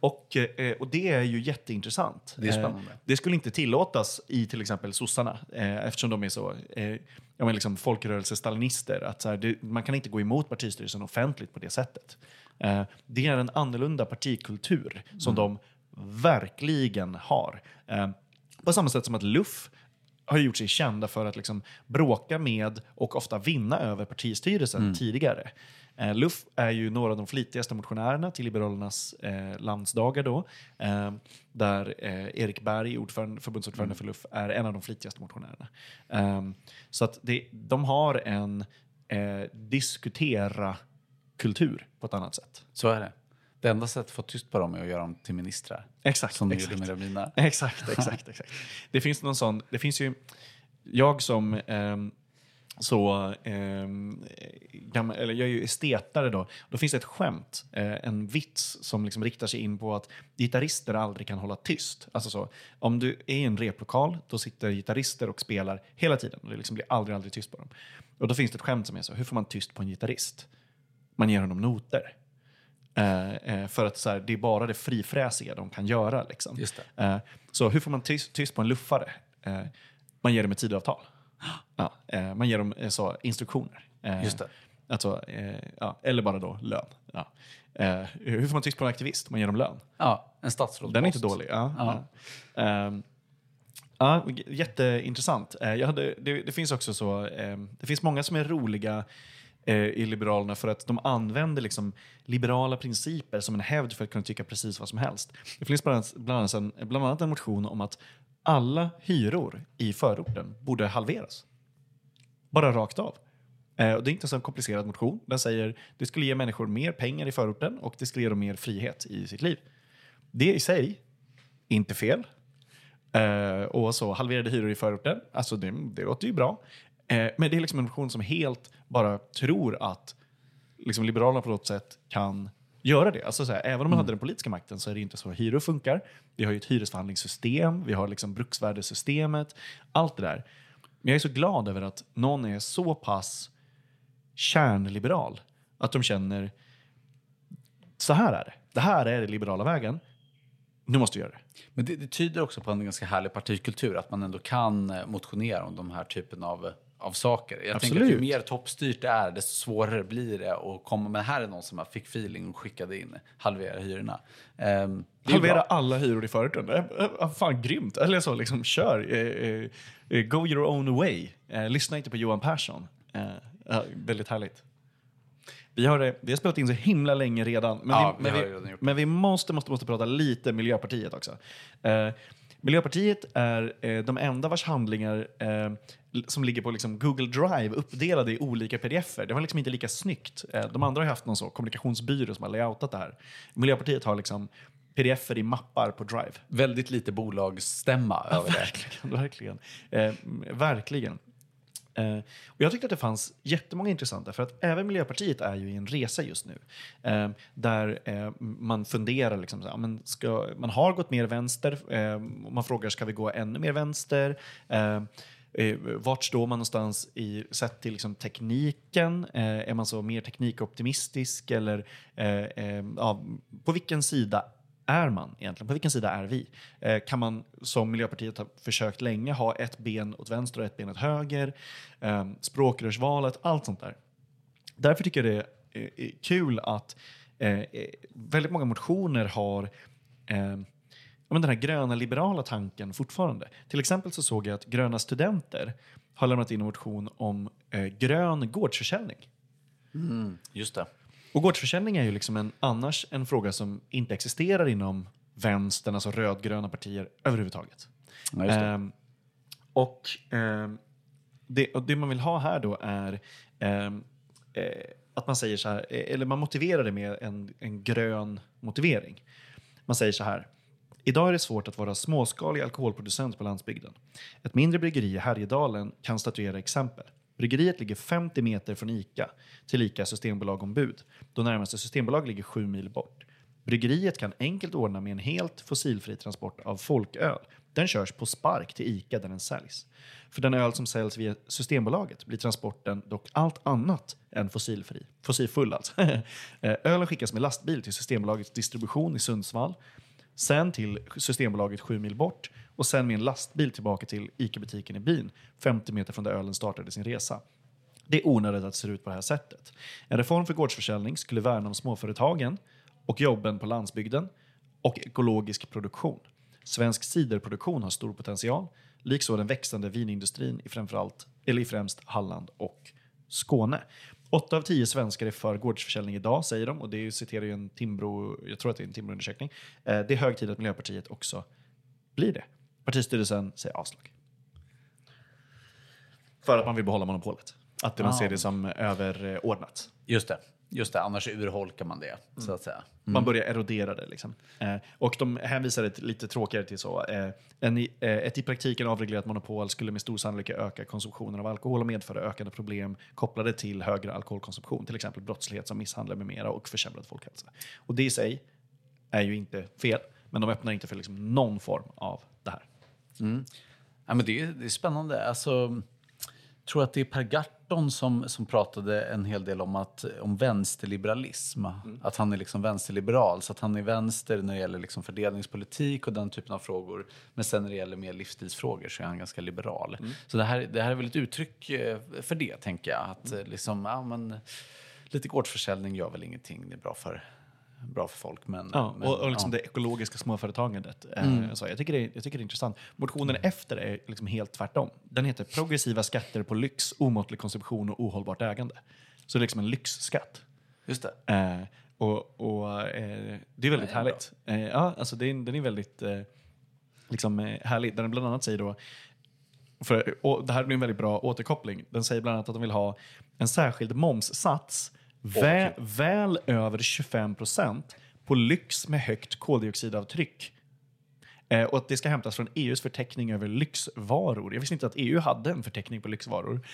och, eh, och det är ju jätteintressant. Det är spännande. Eh, det skulle inte tillåtas i till exempel sossarna. Eh, eftersom de är så... Eh, Ja, men liksom folkrörelsestalinister. Att så här, det, man kan inte gå emot partistyrelsen offentligt på det sättet. Eh, det är en annorlunda partikultur som mm. de verkligen har. Eh, på samma sätt som att L U F har gjort sig kända för att liksom bråka med och ofta vinna över partistyrelsen mm. tidigare. Eh, L U F är ju några av de flitigaste motionärerna till Liberalernas eh, landsdagar då. Eh, där eh, Erik Berg, ordförande, förbundsordförande mm. för L U F, är en av de flitigaste motionärerna. Eh, så att det, de har en eh, diskutera-kultur på ett annat sätt. Så är det. Det enda sättet att få tyst på dem är att göra dem till ministrar. Exakt. Som exakt. Gjorde med Romina. Exakt, exakt, exakt. Det finns någon sån... Det finns ju... Jag som... Eh, Så, eh, gammal, eller jag är ju estetare då. Då finns det ett skämt, eh, en vits som liksom riktar sig in på att gitarrister aldrig kan hålla tyst. Alltså så, om du är i en replokal, då sitter gitarrister och spelar hela tiden. Och det liksom blir aldrig, aldrig tyst på dem. Och då finns det ett skämt som är så, hur får man tyst på en gitarrist? Man ger honom noter. Eh, för att så här, det är bara det frifräsiga de kan göra. Liksom. Just det. Eh, så hur får man tyst, tyst på en luffare? Eh, man ger dem ett tidavtal. Ja, man ger dem så instruktioner. Just det. Alltså, ja, eller bara då lön. Ja. Hur får man tycks på en aktivist? Man ger dem lön. Ja, en statsråd. Den är inte dålig. Ja, ja. Ja. Ja, jätteintressant. Jag hade, det, det finns också så... Det finns många som är roliga i Liberalerna för att de använder liksom liberala principer som en hävd för att kunna tycka precis vad som helst. Det finns bland annat, bland annat, en, bland annat en motion om att alla hyror i förorten borde halveras. Bara rakt av. Eh, och det är inte en så komplicerad motion. Den säger det skulle ge människor mer pengar i förorten och det skulle ge dem mer frihet i sitt liv. Det i sig inte fel. Eh, och så halverade hyror i förorten. Alltså det, det låter ju bra. Eh, men det är liksom en motion som helt bara tror att liksom Liberalerna på något sätt kan... göra det. Alltså så här, även om man hade den politiska makten så är det inte så hyror funkar. Vi har ju ett hyresförhandlingssystem. Vi har liksom bruksvärdesystemet. Allt det där. Men jag är så glad över att någon är så pass kärnliberal att de känner så här är det. Det här är den liberala vägen. Nu måste vi göra det. Men det, det tyder också på en ganska härlig partikultur att man ändå kan motionera om de här typen av av saker. Jag Absolut. tänker att ju mer toppstyrt det är, desto svårare blir det att komma. Men här är någon som har fick feeling och skickade in halvera hyrorna. Um, halvera alla hyror i förorten. Fan, grymt. Eller så, liksom, kör. Uh, uh, go your own way. Uh, lyssna inte på Johan Persson. Uh, uh, väldigt härligt. Vi har, vi har spelat in så himla länge redan. Men, ja, vi, men, vi, men vi måste, måste, måste prata lite Miljöpartiet också. Uh, Miljöpartiet är eh, de enda vars handlingar eh, som ligger på liksom Google Drive uppdelade i olika pdf-er. Det var liksom inte lika snyggt. Eh, de andra har haft någon så kommunikationsbyrå som har layoutat det här. Miljöpartiet har liksom pdf-er i mappar på Drive. Väldigt lite bolagsstämma över det. Verkligen, verkligen. Eh, verkligen. Eh, och jag tyckte att det fanns jättemånga intressanta, för att även Miljöpartiet är ju i en resa just nu eh, där eh, man funderar liksom, så här, men ska, man har gått mer vänster, eh, man frågar ska vi gå ännu mer vänster, eh, eh, vart står man någonstans i, sett till liksom, tekniken, eh, är man så mer teknikoptimistisk eller eh, eh, ja, på vilken sida är man egentligen? På vilken sida är vi? Eh, kan man, som Miljöpartiet har försökt länge, ha ett ben åt vänster och ett ben åt höger? Eh, språkrörsvalet, allt sånt där. Därför tycker jag det är kul att eh, väldigt många motioner har eh, den här gröna liberala tanken fortfarande. Till exempel så såg jag att Gröna Studenter har lämnat in en motion om eh, grön gårdsförsäljning. Mm, just det. Och gårdsförsäljning är ju liksom en, annars en fråga som inte existerar inom vänstern, alltså rödgröna partier överhuvudtaget. Ja, just det. Ehm, och, ehm, det, och det man vill ha här då är ehm, eh, att man säger så här, eller man motiverar det med en, en grön motivering. Man säger så här: idag är det svårt att vara småskalig alkoholproducent på landsbygden. Ett mindre bryggeri i Härjedalen kan statuera exempel. Bryggeriet ligger femtio meter från ICA till ICA systembolag ombud. Då närmaste systembolag ligger sju mil bort. Bryggeriet kan enkelt ordna med en helt fossilfri transport av folköl. Den körs på spark till ICA där den säljs. För den öl som säljs via systembolaget blir transporten dock allt annat än fossilfri. Fossilfull alltså. Ölen skickas med lastbil till systembolagets distribution i Sundsvall. Sen till systembolaget sju mil bort. Och sen med en lastbil tillbaka till ICA-butiken i byn, femtio meter från där ölen startade sin resa. Det är onödigt att det ser ut på det här sättet. En reform för gårdsförsäljning skulle värna om småföretagen och jobben på landsbygden och ekologisk produktion. Svensk ciderproduktion har stor potential, liksom den växande vinindustrin i, framförallt, eller i främst Halland och Skåne. Åtta av tio svenskar är för gårdsförsäljning idag, säger de. Och det citerar ju en Timbro, jag tror att det är en Timbro-undersökning. Det är hög tid att Miljöpartiet också blir det. Partistyrelsen säger avslag. För att man vill behålla monopolet. Att man ah. ser det som överordnat. Just det. Just det, annars urholkar man det, mm. så att säga. Mm. Man börjar erodera det liksom. Eh, och de hänvisar det lite tråkigare till så. Eh, en, eh, ett i praktiken avreglerat monopol skulle med stor sannolikhet öka konsumtionen av alkohol och medföra ökade problem kopplade till högre alkoholkonsumtion. Till exempel brottslighet som misshandlar med mera och försämrad folkhälsa. Och det i sig är ju inte fel. Men de öppnar inte för liksom någon form av det här. Mm. Ja, men det, är, det är spännande. Alltså, jag tror att det är Per Gahrton som, som pratade en hel del om, att, om vänsterliberalism. Mm. Att han är liksom vänsterliberal. Så att han är vänster när det gäller liksom fördelningspolitik och den typen av frågor. Men sen när det gäller mer livsstilsfrågor så är han ganska liberal. Mm. Så det här, det här är väl ett uttryck för det, tänker jag. Att mm. liksom, ja, men, lite gårdsförsäljning gör väl ingenting, det är bra för... bra för folk, men... Ja, men, och, och liksom ja. det ekologiska småföretagandet. Mm. Så jag, tycker det, jag tycker det är intressant. Motionen mm. efter är liksom helt tvärtom. Den heter progressiva skatter på lyx, omåttlig konsumtion och ohållbart ägande. Så det är liksom en lyxskatt. Just det. Eh, och och eh, det är väldigt ja, härligt. Eh, ja, alltså det är, den är väldigt eh, liksom, härlig. Där den bland annat säger då... För, och det här blir en väldigt bra återkoppling. Den säger bland annat att de vill ha en särskild momssats... Vä, väl över tjugofem procent på lyx med högt koldioxidavtryck. Eh, och att det ska hämtas från E U:s förteckning över lyxvaror. Jag visste inte att E U hade en förteckning på lyxvaror.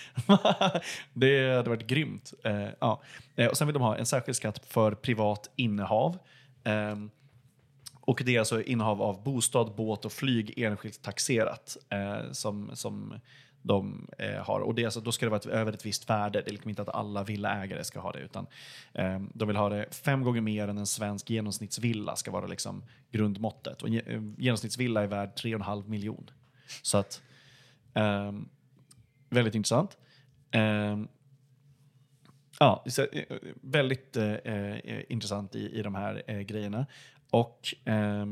Det hade varit grymt. Eh, ja. eh, och sen vill de ha en särskild skatt för privat innehav. Eh, och det är alltså innehav av bostad, båt och flyg enskilt taxerat eh, som... som de eh, har. Och det, alltså, då ska det vara ett, över ett visst värde. Det är liksom inte att alla villaägare ska ha det, utan eh, de vill ha det fem gånger mer än en svensk genomsnittsvilla ska vara liksom grundmåttet. Och en genomsnittsvilla är värd tre och en halv miljon. Så att eh, väldigt intressant. Eh, ja, så, eh, väldigt eh, intressant i, i de här eh, grejerna. Och eh,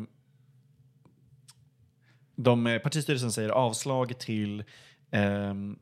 de partistyrelsen säger avslag till Um,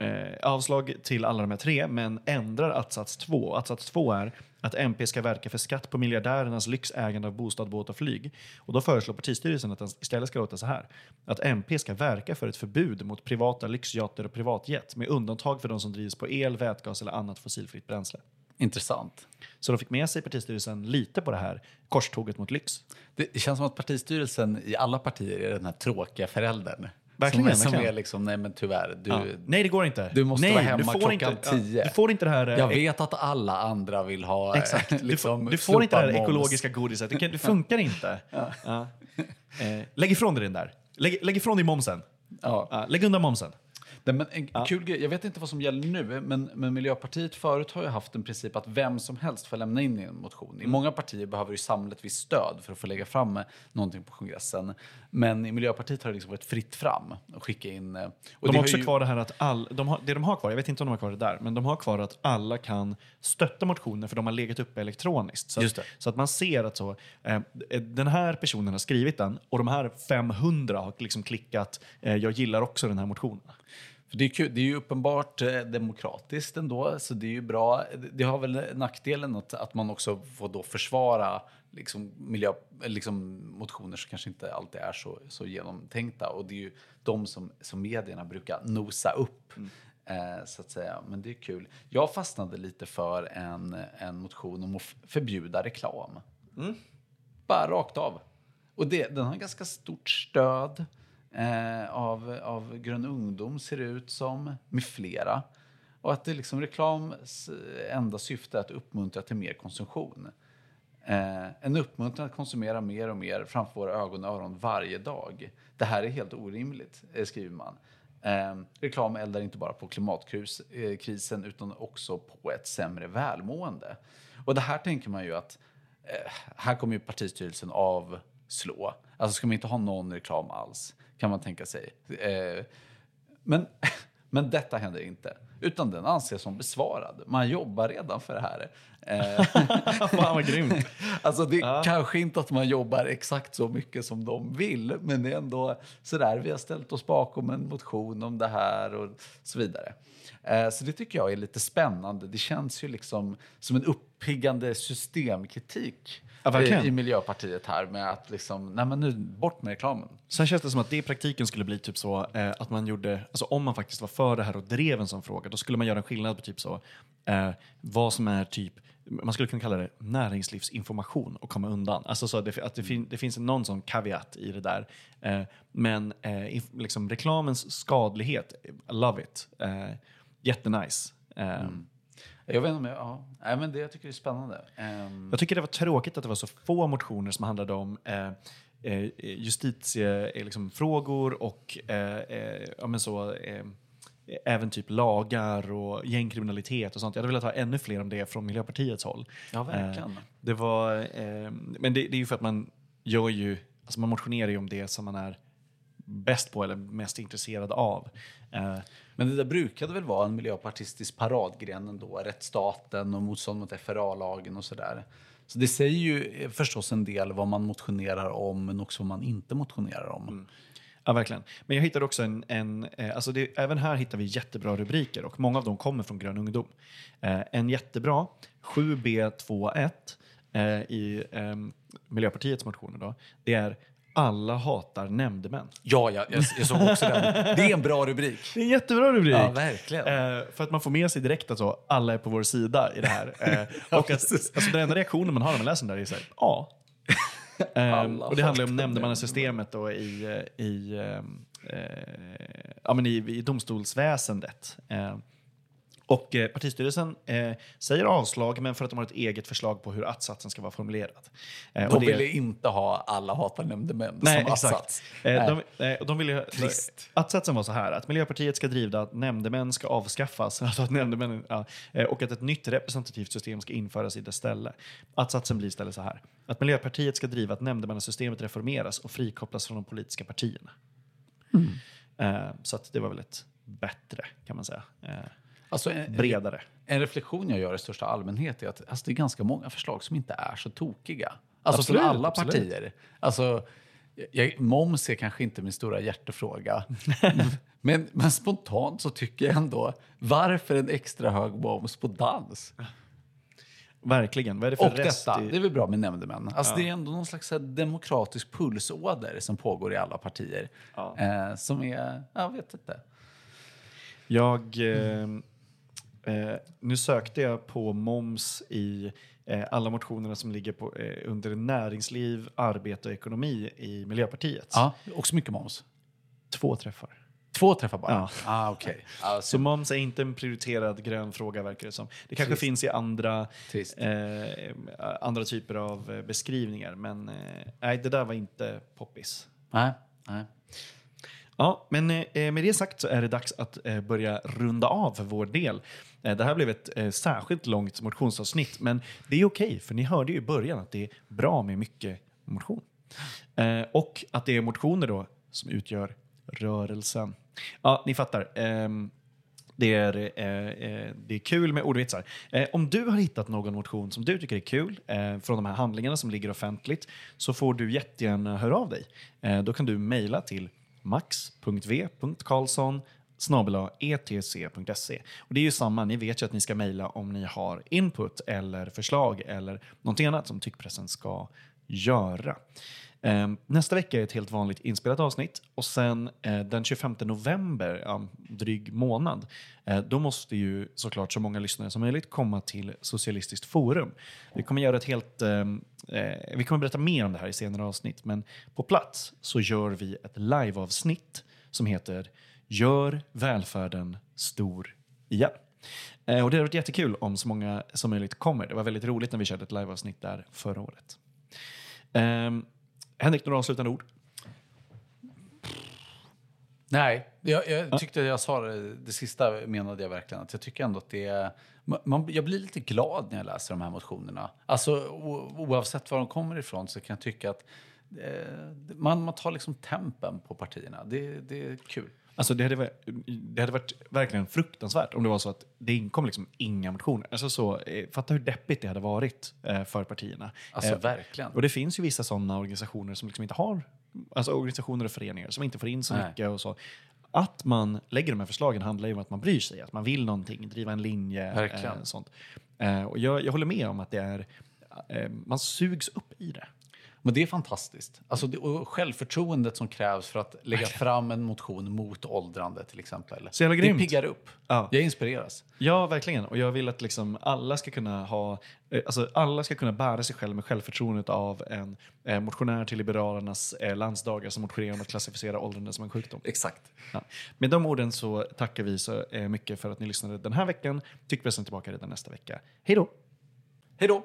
Eh, avslag till alla de här tre, men ändrar attsats två. Attsats två är att M P ska verka för skatt på miljardärernas lyxägande av bostad, båt och flyg. Och då föreslår partistyrelsen att den istället ska låta så här. Att M P ska verka för ett förbud mot privata lyxjatter och privatjet med undantag för de som drivs på el, vätgas eller annat fossilfritt bränsle. Intressant. Så de fick med sig partistyrelsen lite på det här korståget mot lyx. Det känns som att partistyrelsen i alla partier är den här tråkiga föräldern. Verkligen, som är liksom, nej men tyvärr. Du, ja. Nej, det går inte. Du måste nej, vara hemma klockan inte, tio. Ja, du får inte det här... Jag vet att alla andra vill ha... Exakt. Du, liksom, du får inte det här ekologiska godiset. Det, kan, det funkar inte. Ja. Ja. Eh, lägg ifrån dig den där. Lägg, lägg ifrån dig momsen. Ja. Ja. Lägg undan momsen. Nej, men en ja. kul grej, jag vet inte vad som gäller nu, men, men Miljöpartiet förut har ju haft en princip att vem som helst får lämna in en motion. I mm. många partier behöver ju samlet visst stöd för att få lägga fram någonting på kongressen. Men i Miljöpartiet har det liksom varit fritt fram att skicka in. Och de har också ju... kvar det här att all, de har, det de har kvar, jag vet inte om de har kvar det där, men de har kvar att alla kan stötta motioner för de har legat uppe elektroniskt. Så, att, så att man ser att så, eh, den här personen har skrivit den och de här fem hundra har liksom klickat eh, jag gillar också den här motionen. För det är kul. Det är ju uppenbart demokratiskt ändå, så det är ju bra. Det har väl nackdelen att, att man också får då försvara liksom miljö, liksom motioner som kanske inte alltid är så, så genomtänkta. Och det är ju de som, som medierna brukar nosa upp, mm. eh, så att säga. Men det är kul. Jag fastnade lite för en, en motion om att förbjuda reklam. Mm. Bara rakt av. Och det, den har ganska stort stöd. Eh, av, av Grön Ungdom ser det ut som, med flera, och att det liksom reklams enda syfte är att uppmuntra till mer konsumtion, eh, en uppmuntran att konsumera mer och mer framför våra ögon och öron varje dag. Det här är helt orimligt, eh, skriver man. Eh, reklam eldar inte bara på klimatkrisen eh, utan också på ett sämre välmående, och det här tänker man ju att eh, här kommer ju partistyrelsen av slå. Alltså ska man inte ha någon reklam alls, kan man tänka sig. Eh, men, men detta händer inte. Utan den anses som besvarad. Man jobbar redan för det här. Eh. Fan vad grymt. Alltså det är ja. kanske inte att man jobbar exakt så mycket som de vill. Men det är ändå sådär. Vi har ställt oss bakom en motion om det här och så vidare. Eh, så det tycker jag är lite spännande. Det känns ju liksom som en uppiggande systemkritik. Ja, I, I Miljöpartiet här med att liksom, nej men nu bort med reklamen. Sen känns det som att det i praktiken skulle bli typ så eh, att man gjorde, alltså om man faktiskt var för det här och drev en sån fråga, då skulle man göra en skillnad på typ så eh, vad som är typ, man skulle kunna kalla det näringslivsinformation och komma undan. Alltså så det, att det, fin, det finns någon sån kaviat i det där. Eh, men eh, inf, liksom reklamens skadlighet, love it. Eh, jättenice. Eh, mm. Jag vet inte, ja. Nej, men det jag tycker det är spännande. Um... Jag tycker det var tråkigt att det var så få motioner som handlade om eh, eh, justitiefrågor liksom, och eh, eh, ja, men så, eh, även typ lagar och gängkriminalitet och sånt. Jag hade velat ha ännu fler om det från Miljöpartiets håll. Ja, verkligen. Eh, det var, eh, men det, det är ju för att man gör ju, alltså man motionerar ju om det som man är bäst på eller mest intresserad av. Eh, Men det där brukade väl vara en miljöpartistisk paradgren ändå, rättsstaten och motstånd mot F R A-lagen och sådär. Så det säger ju förstås en del vad man motionerar om men också vad man inte motionerar om. Mm. Ja, verkligen. Men jag hittade också en... en alltså det, även här hittar vi jättebra rubriker och många av dem kommer från Grön Ungdom. Eh, en jättebra, sju B tjugoett eh, i eh, Miljöpartiets motioner då, det är... Alla hatar nämndemän. Ja, jag, jag, jag såg också den. Det är en bra rubrik. Det är en jättebra rubrik. Ja, verkligen. Eh, för att man får med sig direkt att så, alla är på vår sida i det här. Eh, och att, alltså, den enda reaktionen man har när man läser den där är så här, ja. Eh, och det handlar om nämndemannasystemet då i, i, eh, ja, men i, i domstolsväsendet. Eh, Och eh, partistyrelsen eh, säger avslag, men för att de har ett eget förslag på hur attsatsen ska vara formulerad. Eh, de och det... ville inte ha alla hatar nämndemän som attsats. Eh, de, eh, de ville, attsatsen var så här, att Miljöpartiet ska driva att nämndemän ska avskaffas alltså att nämndemän, ja, och att ett nytt representativt system ska införas i dess ställe. Attsatsen blir istället så här. Att Miljöpartiet ska driva att nämndemannasystemet reformeras och frikopplas från de politiska partierna. Mm. Eh, så att det var väl ett bättre, kan man säga. Eh, Alltså en, bredare. En reflektion jag gör i största allmänhet är att alltså det är ganska många förslag som inte är så tokiga. Alltså absolut, för alla partier. Absolut. Alltså Jag, moms är kanske inte min stora hjärtefråga. men, men spontant så tycker jag ändå, varför en extra hög moms på dans? Verkligen. Vad är det för och rest detta, i... det är väl bra med nämndemän. Alltså ja. Det är ändå någon slags demokratisk pulsåder som pågår i alla partier. Ja. Eh, som är, jag vet inte. Jag, eh, eh, nu sökte jag på moms i... alla motionerna som ligger på, eh, under näringsliv, arbete och ekonomi i Miljöpartiet. Ja, också mycket moms. Två träffar. Två träffar bara? Ja. Ah, okay. Alltså. Så moms är inte en prioriterad grön fråga, verkar det som. Det kanske Trist. finns i andra, eh, andra typer av beskrivningar. Men eh, nej, det där var inte poppis. Nej, nej. Ja, men med det sagt så är det dags att börja runda av vår del. Det här blev ett särskilt långt motionsavsnitt, men det är okej, för ni hörde ju i början att det är bra med mycket motion. Och att det är motioner då som utgör rörelsen. Ja, ni fattar. Det är, eh, det är kul med ordvitsar. Eh, om du har hittat någon motion som du tycker är kul eh, från de här handlingarna som ligger offentligt, så får du jättegärna höra av dig. Eh, då kan du mejla till max punkt v punkt karlsson snabel-a e t c punkt se. Och det är ju samma, ni vet ju att ni ska mejla om ni har input eller förslag eller någonting annat som Tyckpressen ska göra. Eh, nästa vecka är ett helt vanligt inspelat avsnitt, och sen eh, den tjugofemte november, ja, dryg månad, eh, då måste ju såklart så många lyssnare som möjligt komma till Socialistiskt forum. Vi kommer göra ett helt eh, eh, vi kommer berätta mer om det här i senare avsnitt, men på plats så gör vi ett liveavsnitt som heter Gör välfärden stor igen. Eh, och det har varit jättekul om så många som möjligt kommer. Det var väldigt roligt när vi körde ett liveavsnitt där förra året. Eh, Henrik, några avslutande ord? Nej, jag, jag tyckte jag sa det, det sista menade jag verkligen. Att jag tycker ändå att det är... Man, jag blir lite glad när jag läser de här motionerna. Alltså o, oavsett var de kommer ifrån så kan jag tycka att eh, man, man tar liksom tempen på partierna. Det, det är kul. Alltså det hade, varit, det hade varit verkligen fruktansvärt om det var så att det inkom liksom inga motioner. Alltså så, fatta hur deppigt det hade varit för partierna. Alltså eh, verkligen. Och det finns ju vissa sådana organisationer som liksom inte har, alltså organisationer och föreningar som inte får in så Nej. mycket och så. Att man lägger de här förslagen handlar ju om att man bryr sig, att man vill någonting, driva en linje. Verkligen. Eh, sånt. Eh, och jag, jag håller med om att det är, eh, man sugs upp i det. Men det är fantastiskt. Alltså det, och självförtroendet som krävs för att lägga fram en motion mot åldrande till exempel. Så jävla grymt. Det piggar upp. Ja. Jag inspireras. Ja, verkligen. Och jag vill att liksom alla ska kunna ha... Alltså alla ska kunna bära sig själv med självförtroendet av en eh, motionär till Liberalernas eh, landsdagar som motionerar om att klassificera åldrande som en sjukdom. Exakt. Ja. Med de orden så tackar vi så eh, mycket för att ni lyssnade den här veckan. Tyckpressen tillbaka redan nästa vecka. Hej då! Hej då!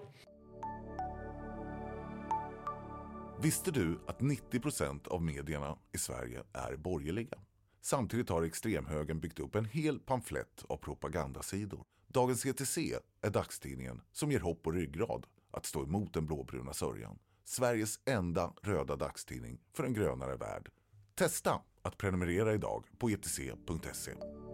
Visste du att nittio procent av medierna i Sverige är borgerliga? Samtidigt har extremhögern byggt upp en hel pamflett av propagandasidor. Dagens Etcetera är dagstidningen som ger hopp och ryggrad att stå emot den blåbruna sörjan. Sveriges enda röda dagstidning för en grönare värld. Testa att prenumerera idag på etcetera punkt se.